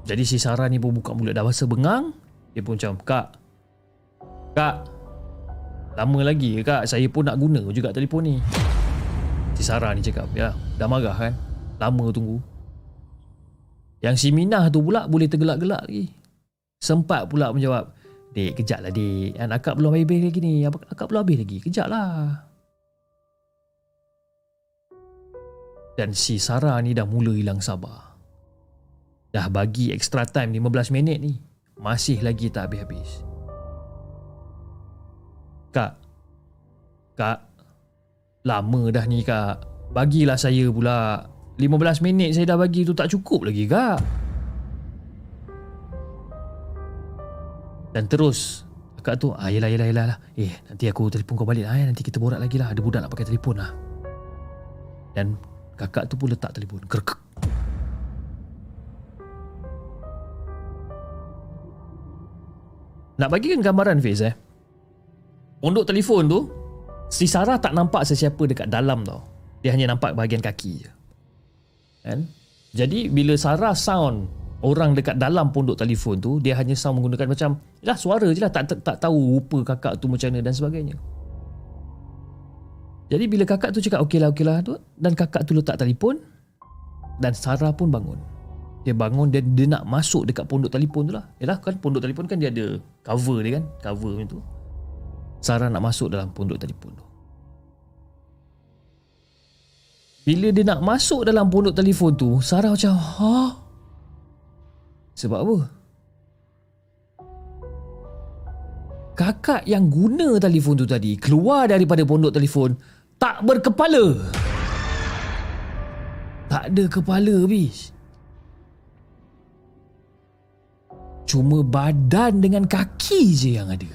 Jadi si Sarah ni pun buka mulut dah rasa bengang. Dia pun macam, Kak, lama lagi ke Kak? Saya pun nak guna juga telefon ni. Si Sarah ni cakap, ya, dah marah kan? Lama tunggu. Yang si Minah tu pula boleh tergelak-gelak lagi. Sempat pula menjawab, "Dek, kejap lah dek. Akak belum habis lagi ni. Akak belum habis lagi. Kejap lah." Dan si Sarah ni dah mula hilang sabar. Dah bagi extra time 15 minit ni. masih lagi tak habis-habis. Kak, lama dah ni kak. Bagilah saya pula. 15 minit saya dah bagi tu tak cukup lagi kak. Dan terus akak tu, yelah. Nanti aku telefon kau balik lah. Nanti kita borak lagi lah. Ada budak nak pakai telefon lah. Dan kakak tu pun letak telefon. Kerkek. Nak bagikan gambaran Fiz pondok telefon tu, si Sarah tak nampak sesiapa dekat dalam tau. Dia hanya nampak bahagian kaki je. Kan? Jadi bila Sarah sound orang dekat dalam pondok telefon tu, dia hanya sound menggunakan macam lah suara je lah, tak tahu rupa kakak tu macam mana dan sebagainya. Jadi bila kakak tu cakap okeylah tu, dan kakak tu letak telefon, dan Sarah pun bangun. Dia bangun, dia nak masuk dekat pondok telefon tu lah. Yalah kan, pondok telefon kan dia ada cover dia kan, cover macam tu. Sarah nak masuk dalam pondok telefon tu. Bila dia nak masuk dalam pondok telefon tu, Sarah macam, "Hah? Sebab apa?" Kakak yang guna telefon tu tadi keluar daripada pondok telefon tak berkepala. Tak ada kepala habis. Cuma badan dengan kaki je yang ada.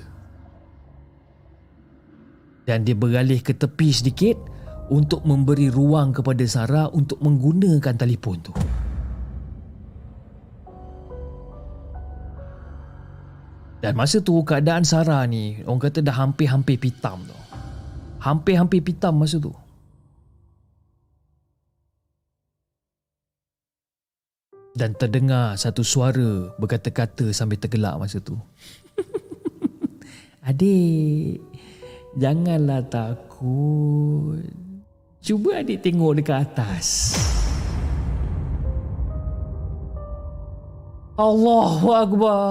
Dan dia beralih ke tepi sedikit untuk memberi ruang kepada Sarah untuk menggunakan telefon tu. Dan masa tu keadaan Sarah ni, orang kata dah hampir-hampir pitam tu. Hampir-hampir pitam masa tu. Dan terdengar satu suara berkata-kata sambil tergelak masa tu. "Adik, janganlah takut. Cuba adik tengok dekat atas." Allahu Akbar.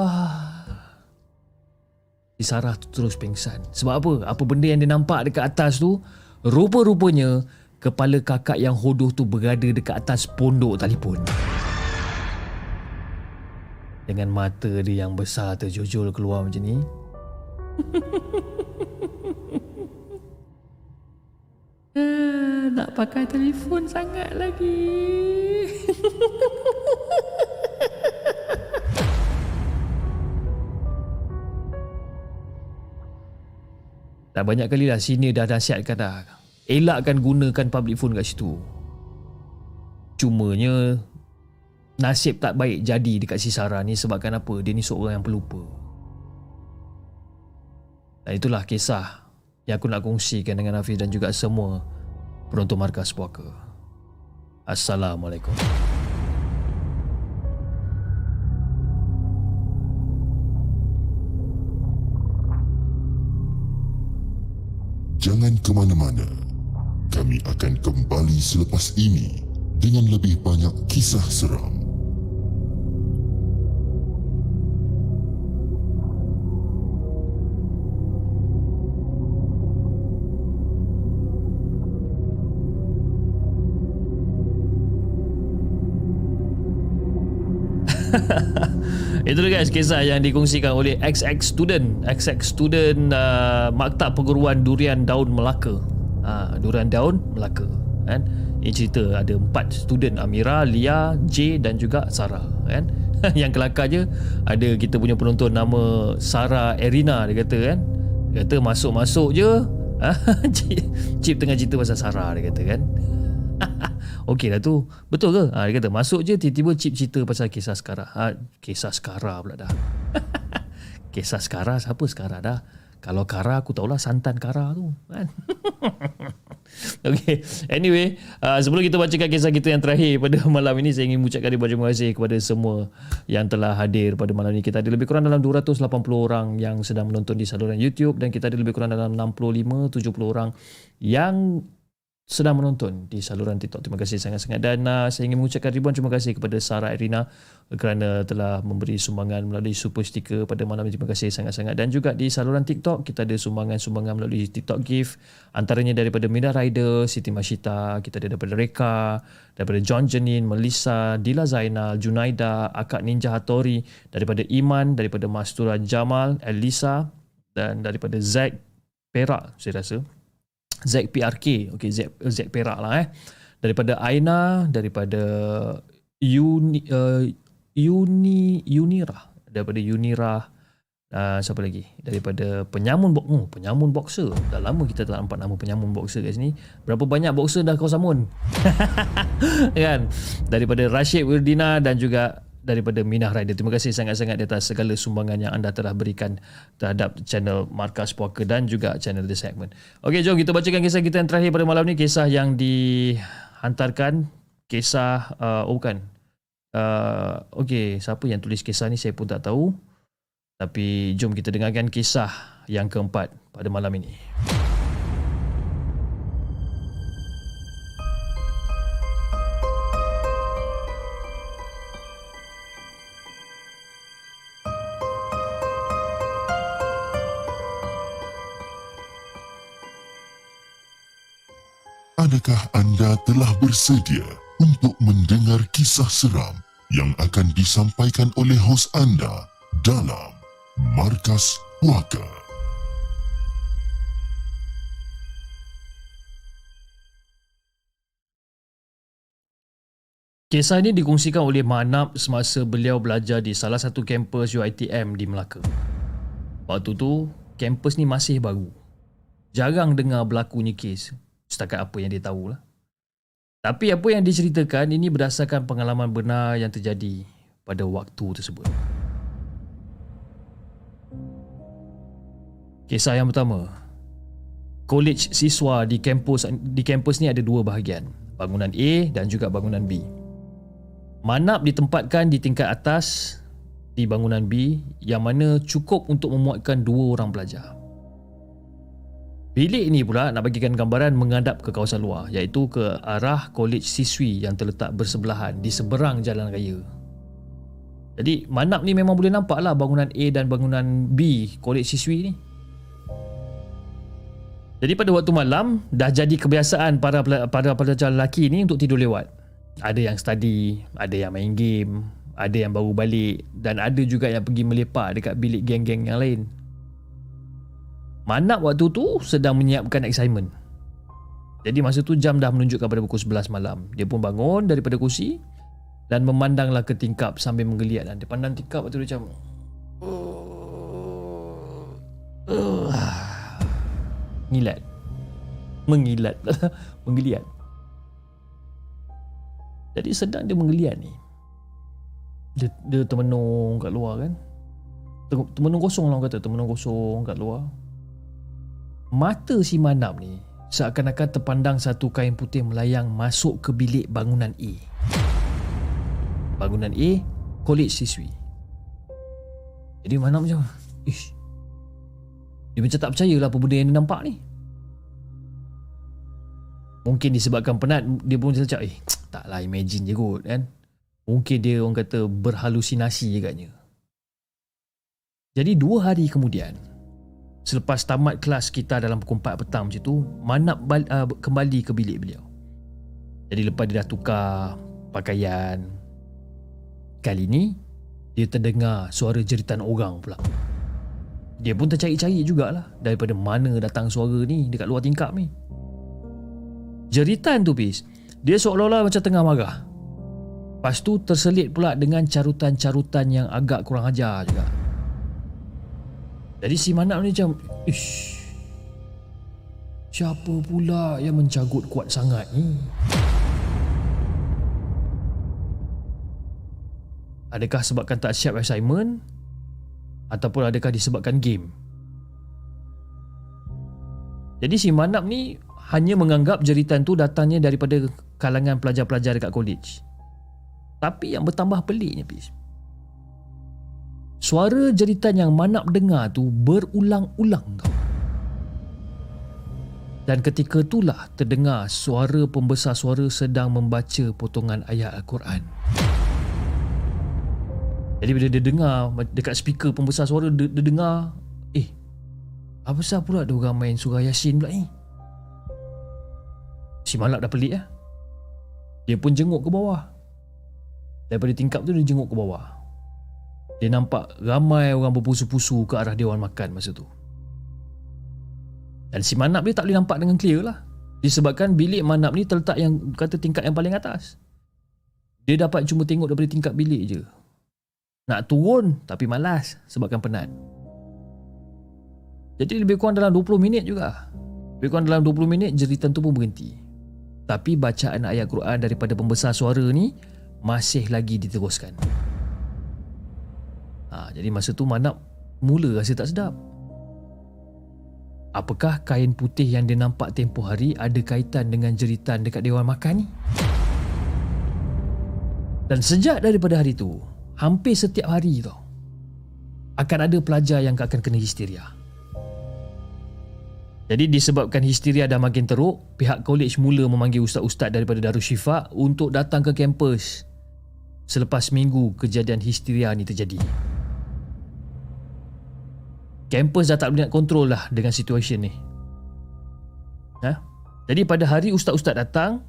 Si Sarah tu terus pingsan. Sebab apa? Apa benda yang dia nampak dekat atas tu? Rupa-rupanya kepala kakak yang hodoh tu berada dekat atas pondok telefon. Dengan mata dia yang besar terjojol keluar macam ni. "Nak pakai telefon sangat lagi." Dah banyak kali dah sini dah nasihatkan dah, elakkan gunakan public phone kat situ. Cumanya nasib tak baik jadi dekat si Sarah ni. Sebabkan apa? Dia ni seorang yang pelupa. Dan itulah kisah yang aku nak kongsikan dengan Hafiz dan juga semua penonton Markas Puaka. Assalamualaikum. Jangan ke mana-mana. Kami akan kembali selepas ini dengan lebih banyak kisah seram. Itulah guys, kisah yang dikongsikan oleh XX student Maktab Perguruan Durian Daun Melaka. Durian Daun Melaka kan. Ini cerita ada 4 student, Amira, Lia, J dan juga Sarah kan. Yang kelakarnya ada kita punya penonton nama Sarah Erina, dia kata kan. Dia kata masuk-masuk je. Cip tengah cerita pasal Sarah dia kata kan. Okey lah tu. Betul ke? Dia kata masuk je tiba-tiba Cip cerita pasal kisah Skara. Kisah Skara pula dah. Kisah Skara, siapa Skara dah? Kalau Kara aku tahulah santan Kara tu kan. Okey. Anyway, sebelum kita bacakan kisah kita yang terakhir pada malam ini, saya ingin mengucapkan ribuan terima kasih kepada semua yang telah hadir pada malam ini. Kita ada lebih kurang dalam 280 orang yang sedang menonton di saluran YouTube, dan kita ada lebih kurang dalam 65-70 orang yang sedang menonton di saluran TikTok. Terima kasih sangat-sangat. Dan saya ingin mengucapkan ribuan terima kasih kepada Sarah Irina kerana telah memberi sumbangan melalui super sticker pada malam ini. Terima kasih sangat-sangat. Dan juga di saluran TikTok, kita ada sumbangan-sumbangan melalui TikTok gift. Antaranya daripada Mina Rider, Siti Mashita, kita ada daripada Reka, daripada John Janin, Melissa, Dila Zainal, Junaida, Akak Ninja Hattori, daripada Iman, daripada Mastura Jamal, Elisa dan daripada Zack Perak, saya rasa. ZPRK, okey, Z Perak lah Daripada Aina, daripada Unira, daripada Unira, siapa lagi? Daripada penyamun penyamun boxer. Dah lama kita tak nampak nama penyamun boxer kat sini. Berapa banyak boxer dah kau samun? Kan? Daripada Rashid Wirdina dan juga daripada Minah Rider. Terima kasih sangat-sangat atas segala sumbangan yang anda telah berikan terhadap channel Markas Puaka dan juga channel The Segment. Okey, jom kita bacakan kisah kita yang terakhir pada malam ni. Kisah yang dihantarkan, kisah, okey, siapa yang tulis kisah ni saya pun tak tahu. Tapi jom kita dengarkan kisah yang keempat pada malam ini. Adakah anda telah bersedia untuk mendengar kisah seram yang akan disampaikan oleh hos anda dalam Markas Puaka? Kisah ini dikongsikan oleh Manap semasa beliau belajar di salah satu kampus UiTM di Melaka. Waktu tu, kampus ni masih baru. Jarang dengar berlakunya kes. Setakat apa yang dia tahulah. Tapi apa yang diceritakan ini berdasarkan pengalaman benar yang terjadi pada waktu tersebut. Kisah yang pertama. Kolej siswa di kampus ni ada dua bahagian, bangunan A dan juga bangunan B. Manap ditempatkan di tingkat atas di bangunan B yang mana cukup untuk memuatkan 2 orang pelajar. Bilik ini pula nak bagikan gambaran menghadap ke kawasan luar, iaitu ke arah kolej siswi yang terletak bersebelahan di seberang jalan raya. Jadi Manap ni memang boleh nampak lah bangunan A dan bangunan B kolej siswi ni. Jadi pada waktu malam dah jadi kebiasaan para pelajar lelaki ni untuk tidur lewat. Ada yang study, ada yang main game, ada yang baru balik dan ada juga yang pergi melepak dekat bilik geng-geng yang lain. Manap waktu tu sedang menyiapkan assignment. Jadi masa tu jam dah menunjukkan pada pukul 11 malam. Dia pun bangun daripada kursi dan memandanglah ke tingkap sambil menggeliat. Dan dia pandang tingkap waktu dia macam Mengilat. Menggeliat. Jadi sedang dia menggeliat ni, Dia termenung kat luar kan. Termenung kosong lah, orang kata termenung kosong kat luar. Mata si Manap ni seakan-akan terpandang satu kain putih melayang masuk ke bilik bangunan A. Bangunan A, kolej siswi. Jadi Manap macam, ish. Dia macam tak percayalah apa benda yang dia nampak ni. Mungkin disebabkan penat, dia pun macam, taklah imagine je kot kan. Mungkin dia orang kata berhalusinasi agaknya. Jadi 2 hari kemudian, selepas tamat kelas kita dalam pukul 4 petang macam tu, Manap kembali ke bilik beliau. Jadi lepas dia dah tukar pakaian, kali ni dia terdengar suara jeritan orang pula. Dia pun tercari-cari jugalah daripada mana datang suara ni dekat luar tingkap ni. Jeritan tu bis, dia seolah-olah macam tengah marah. Lepas tu terselit pula dengan carutan-carutan yang agak kurang ajar juga. Jadi si Manap ni macam, ish, siapa pula yang mencagut kuat sangat ni? Adakah sebabkan tak siap assignment? Ataupun adakah disebabkan game? Jadi si Manap ni hanya menganggap jeritan tu datangnya daripada kalangan pelajar-pelajar dekat kolej. Tapi yang bertambah peliknya, bis, suara jeritan yang Manap dengar tu berulang-ulang tau. Dan ketika itulah terdengar suara pembesar suara sedang membaca potongan ayat Al-Quran. Jadi bila dia dengar dekat speaker pembesar suara, dia dengar, apa sah pula dia orang main surah Yasin pula ni? Si Malak dah pelik lah. Dia pun jenguk ke bawah. Daripada tingkap tu dia jenguk ke bawah. Dia nampak ramai orang berpusu-pusu ke arah dia orang makan masa tu. Dan si Manap dia tak boleh nampak dengan clear lah, disebabkan bilik Manap ni terletak yang kata tingkat yang paling atas. Dia dapat cuma tengok daripada tingkat bilik je. Nak turun tapi malas sebabkan penat. Jadi lebih kurang dalam 20 minit juga. Lebih kurang dalam 20 minit jeritan tu pun berhenti. Tapi bacaan ayat Quran daripada pembesar suara ni masih lagi diteruskan. Jadi masa tu Manap mula rasa tak sedap. Apakah kain putih yang dia nampak tempoh hari ada kaitan dengan jeritan dekat dewan makan ni? Dan sejak daripada hari tu, hampir setiap hari tau, akan ada pelajar yang akan kena histeria. Jadi disebabkan histeria dah makin teruk, pihak kolej mula memanggil ustaz-ustaz daripada Darul Syifa untuk datang ke kampus selepas minggu kejadian histeria ni terjadi. Kampus dah tak boleh nak kontrol lah dengan situasi ni. Jadi pada hari ustaz-ustaz datang,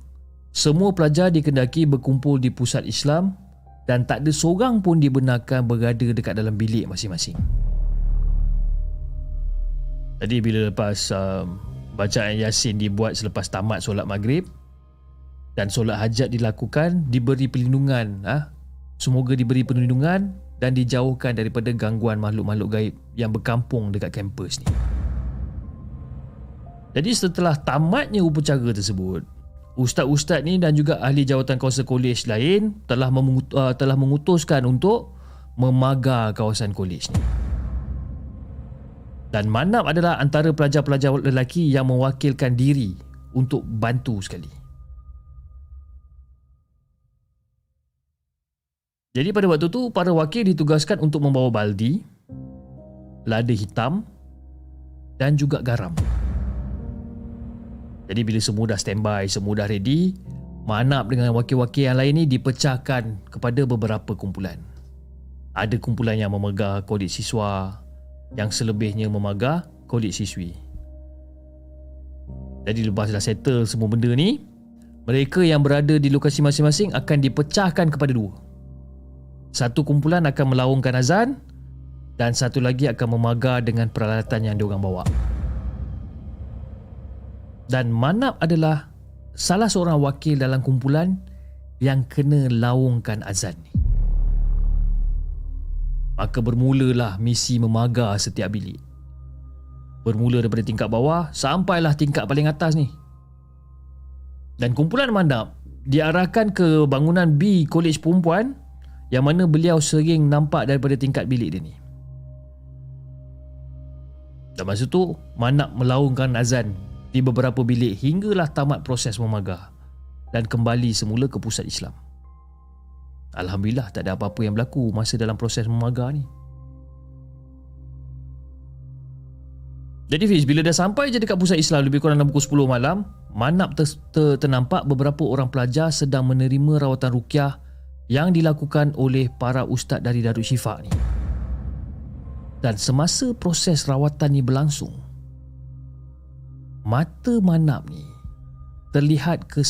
semua pelajar dikendaki berkumpul di pusat Islam dan tak ada seorang pun dibenarkan berada dekat dalam bilik masing-masing. Jadi bila lepas bacaan Yasin dibuat selepas tamat solat maghrib dan solat hajat dilakukan, diberi perlindungan. Semoga diberi perlindungan dan dijauhkan daripada gangguan makhluk-makhluk gaib yang berkampung dekat kampus ni. Jadi setelah tamatnya upacara tersebut, ustaz-ustaz ni dan juga ahli jawatan kawasan kolej lain telah mengutuskan untuk memagar kawasan kolej ni. Dan Manap adalah antara pelajar-pelajar lelaki yang mewakilkan diri untuk bantu sekali. Jadi pada waktu tu, para wakil ditugaskan untuk membawa baldi, lada hitam dan juga garam. Jadi bila semua dah standby, semua dah ready, Manap dengan wakil-wakil yang lain ni dipecahkan kepada beberapa kumpulan. Ada kumpulan yang memegar kolej siswa, yang selebihnya memegar kolej siswi. Jadi lepas dah settle semua benda ni, mereka yang berada di lokasi masing-masing akan dipecahkan kepada dua. Satu kumpulan akan melaungkan azan dan satu lagi akan memagar dengan peralatan yang diorang bawa. Dan Manap adalah salah seorang wakil dalam kumpulan yang kena laungkan azan ni. Maka bermulalah misi memagar setiap bilik. Bermula daripada tingkat bawah sampailah tingkat paling atas ni. Dan kumpulan Manap diarahkan ke bangunan B Kolej Perempuan yang mana beliau sering nampak daripada tingkat bilik dia ni. Dan masa tu, Manap melaungkan azan di beberapa bilik hinggalah tamat proses memagar dan kembali semula ke pusat Islam. Alhamdulillah tak ada apa-apa yang berlaku masa dalam proses memagar ni. Jadi Fiz, bila dah sampai je dekat pusat Islam lebih kurang dalam pukul 10 malam, Manap ternampak beberapa orang pelajar sedang menerima rawatan ruqyah yang dilakukan oleh para ustaz dari Darul Syifa ni. Dan semasa proses rawatan ni berlangsung, mata Manap ni terlihat ke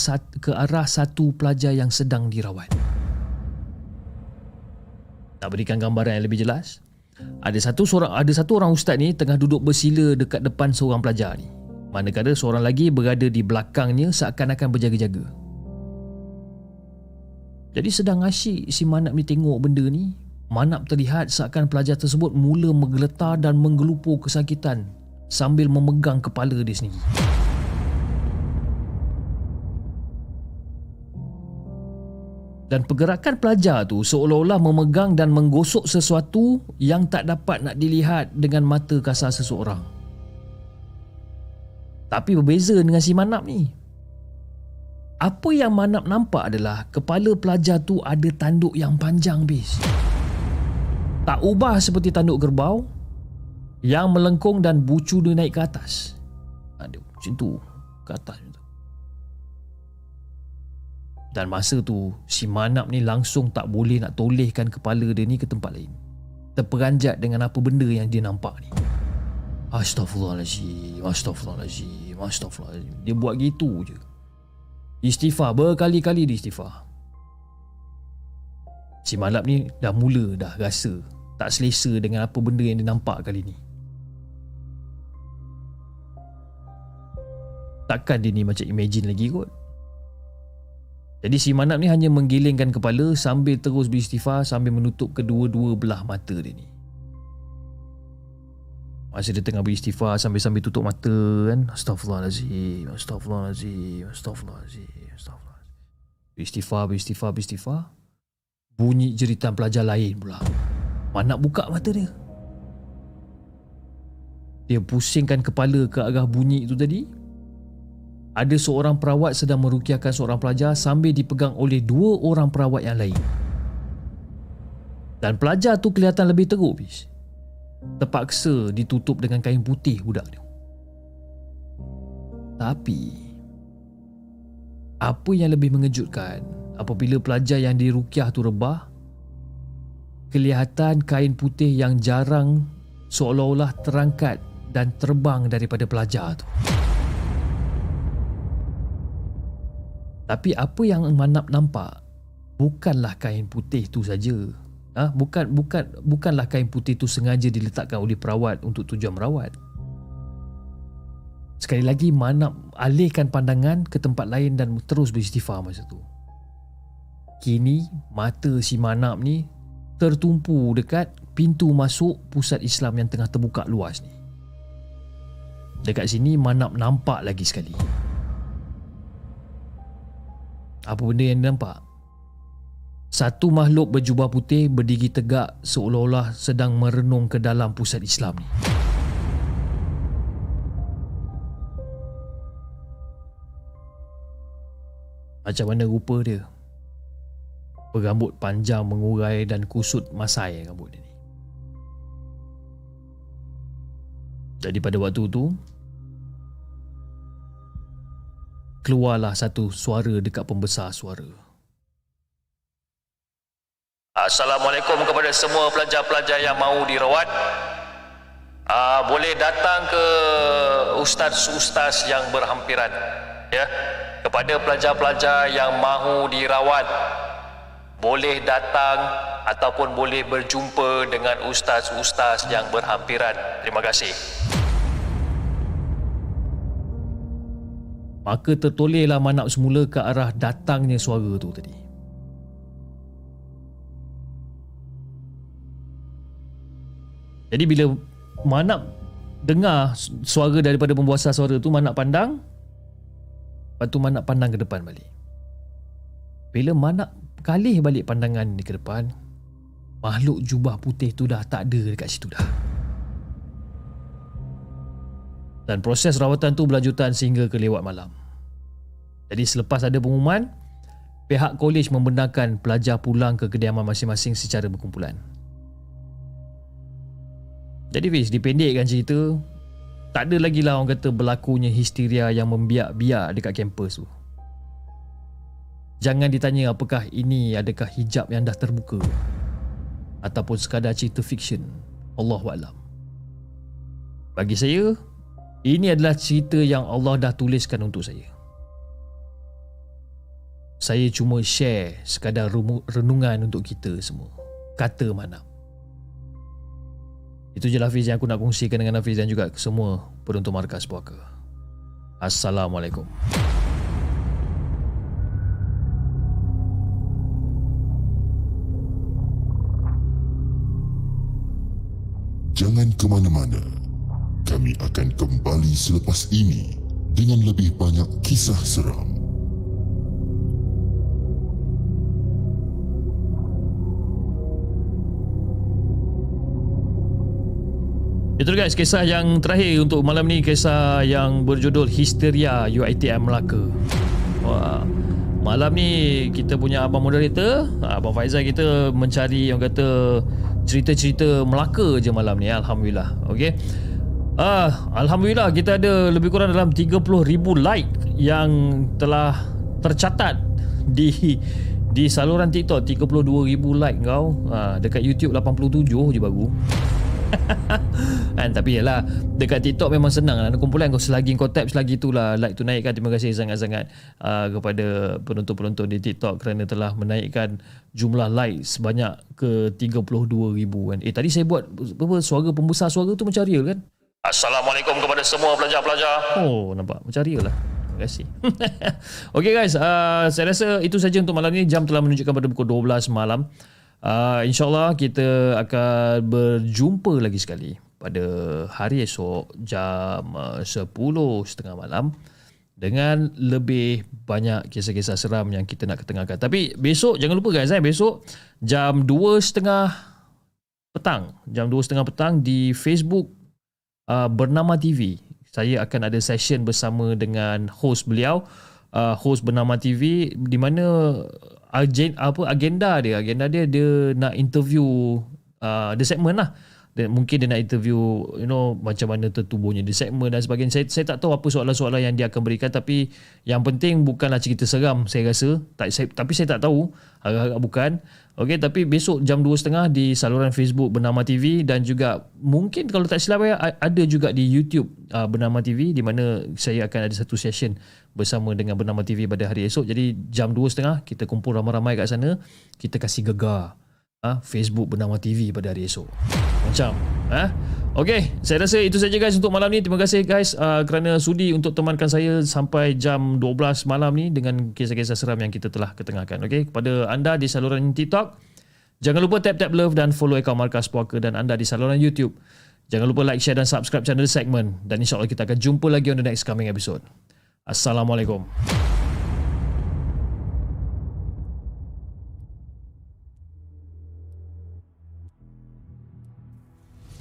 arah satu pelajar yang sedang dirawat. Nak berikan gambaran yang lebih jelas, ada satu orang ustaz ni tengah duduk bersila dekat depan seorang pelajar ni, manakala seorang lagi berada di belakangnya seakan-akan berjaga-jaga. Jadi sedang asyik si Manap ni tengok benda ni, Manap terlihat seakan pelajar tersebut mula menggeletar dan menggelupur kesakitan sambil memegang kepala dia sendiri. Dan pergerakan pelajar tu seolah-olah memegang dan menggosok sesuatu yang tak dapat nak dilihat dengan mata kasar seseorang. Tapi berbeza dengan si Manap ni, apa yang Manap nampak adalah kepala pelajar tu ada tanduk yang panjang bis. Tak ubah seperti tanduk kerbau yang melengkung dan bucu dia naik ke atas. Ada macam tu. ke atas macam tu. Dan masa tu si Manap ni langsung tak boleh nak tolehkan kepala dia ni ke tempat lain, terperanjat dengan apa benda yang dia nampak ni. Astaghfirullahaladzim, astaghfirullahaladzim, astaghfirullahaladzim. Dia buat gitu je. Istighfar, berkali-kali dia istighfar. Si Malap ni dah mula dah rasa tak selesa dengan apa benda yang dia nampak kali ni. Takkan dia ni macam imagine lagi kot. Jadi si Manap ni hanya menggelengkan kepala sambil terus beristighfar sambil menutup kedua-dua belah mata dia ni. Masa dia tengah beristighfar sambil-sambil tutup mata kan, astaghfirullahalazim, astaghfirullahalazim, astaghfirullahalazim, astaghfirullahalazim. Beristighfar. Bunyi jeritan pelajar lain pula. Manap buka mata dia. Dia pusingkan kepala ke arah bunyi itu tadi. Ada seorang perawat sedang merukiahkan seorang pelajar sambil dipegang oleh dua orang perawat yang lain. Dan pelajar tu kelihatan lebih teruk, bis. Terpaksa ditutup dengan kain putih budak tu. Tapi apa yang lebih mengejutkan, apabila pelajar yang dirukiah tu rebah, kelihatan kain putih yang jarang seolah-olah terangkat dan terbang daripada pelajar tu. Tapi apa yang Manap nampak bukanlah kain putih tu saja. Bukanlah kain putih tu sengaja diletakkan oleh perawat untuk tujuan merawat. Sekali lagi Manap alihkan pandangan ke tempat lain dan terus beristighfar masa tu. Kini mata si Manap ni tertumpu dekat pintu masuk pusat Islam yang tengah terbuka luas ni. Dekat sini Manap nampak lagi sekali. Apa benda yang dia nampak? Satu makhluk berjubah putih berdiri tegak seolah-olah sedang merenung ke dalam pusat Islam ni. Macam mana rupa dia? Berambut panjang mengurai dan kusut masai rambut dia ni. Jadi pada waktu tu keluarlah satu suara dekat pembesar suara. Assalamualaikum kepada semua pelajar-pelajar yang mahu dirawat. Boleh datang ke ustaz-ustaz yang berhampiran, ya. Kepada pelajar-pelajar yang mahu dirawat, boleh datang ataupun boleh berjumpa dengan ustaz-ustaz yang berhampiran. Terima kasih. Maka tertolehlah Manap semula ke arah datangnya suara tu tadi. Jadi bila Manap dengar suara daripada pembuasa suara tu, Manap pandang. Lepas tu Manap pandang ke depan balik. Bila Manap kalih balik pandangan ke depan, makhluk jubah putih tu dah tak ada dekat situ dah. Dan proses rawatan tu berlanjutan sehingga ke lewat malam. Jadi selepas ada pengumuman, pihak kolej membenarkan pelajar pulang ke kediaman masing-masing secara berkumpulan. Jadi Fiz, dipendekkan cerita, tak ada lagi lah orang kata berlakunya histeria yang membiak-biak dekat kampus tu. Jangan ditanya apakah ini adakah hijab yang dah terbuka ataupun sekadar cerita fiksyen. Allahuakbar. Bagi saya, ini adalah cerita yang Allah dah tuliskan untuk saya. Saya cuma share sekadar renungan untuk kita semua. Kata Manap. Itu je Hafiz yang aku nak kongsikan dengan Hafiz dan juga semua penonton Markas Puaka. Assalamualaikum. Jangan ke mana-mana. Kami akan kembali selepas ini dengan lebih banyak kisah seram. Itu guys, kisah yang terakhir untuk malam ni, kisah yang berjudul Histeria UiTM Melaka. Wah. Malam ni kita punya abang moderator, abang Faizal, kita mencari yang kata cerita-cerita Melaka je malam ni, alhamdulillah. Okey. Alhamdulillah kita ada lebih kurang dalam 30,000 like yang telah tercatat di saluran TikTok. 32,000 like kau. Dekat YouTube 87 je baru. Kan, tapi yalah, dekat TikTok memang senang lah kumpulan kau. Selagi kau tap, selagi itulah like tu naikkan. Terima kasih sangat-sangat kepada penonton-penonton di TikTok kerana telah menaikkan jumlah like sebanyak ke 32,000 kan. Tadi saya buat apa, suara pembesar suara tu macam real kan. Assalamualaikum kepada semua pelajar-pelajar. Oh, nampak macam real lah. Terima kasih. Okay guys, saya rasa itu saja untuk malam ni. Jam telah menunjukkan pada pukul 12 malam. InsyaAllah kita akan berjumpa lagi sekali pada hari esok jam 10.30 malam dengan lebih banyak kisah-kisah seram yang kita nak ketengahkan. Tapi besok jangan lupa guys, besok jam 2.30 petang, jam 2.30 petang di Facebook Bernama TV. Saya akan ada session bersama dengan host beliau, host Bernama TV, di mana agenda dia nak interview The Segment lah. Dan mungkin dia nak interview, you know, macam mana tertubuhnya The Segment dan sebagainya. Saya tak tahu apa soalan-soalan yang dia akan berikan, tapi yang penting bukanlah cerita seram saya rasa. Tapi saya tak tahu, agak-agak bukan. Okey, tapi besok jam 2.30 di saluran Facebook Bernama TV, dan juga mungkin kalau tak silap ada juga di YouTube Bernama TV, di mana saya akan ada satu session bersama dengan Bernama TV pada hari esok. Jadi jam 2.30 kita kumpul ramai-ramai kat sana, kita kasih gegar. Facebook Bernama TV pada hari esok macam Okey, saya rasa itu saja guys untuk malam ni. Terima kasih guys kerana sudi untuk temankan saya sampai jam 12 malam ni dengan kisah-kisah seram yang kita telah ketengahkan. Okey, kepada anda di saluran TikTok, jangan lupa tap love dan follow akaun Markas Puaka, dan anda di saluran YouTube, jangan lupa like, share dan subscribe channel segmen, dan insyaAllah kita akan jumpa lagi on the next coming episode. Assalamualaikum.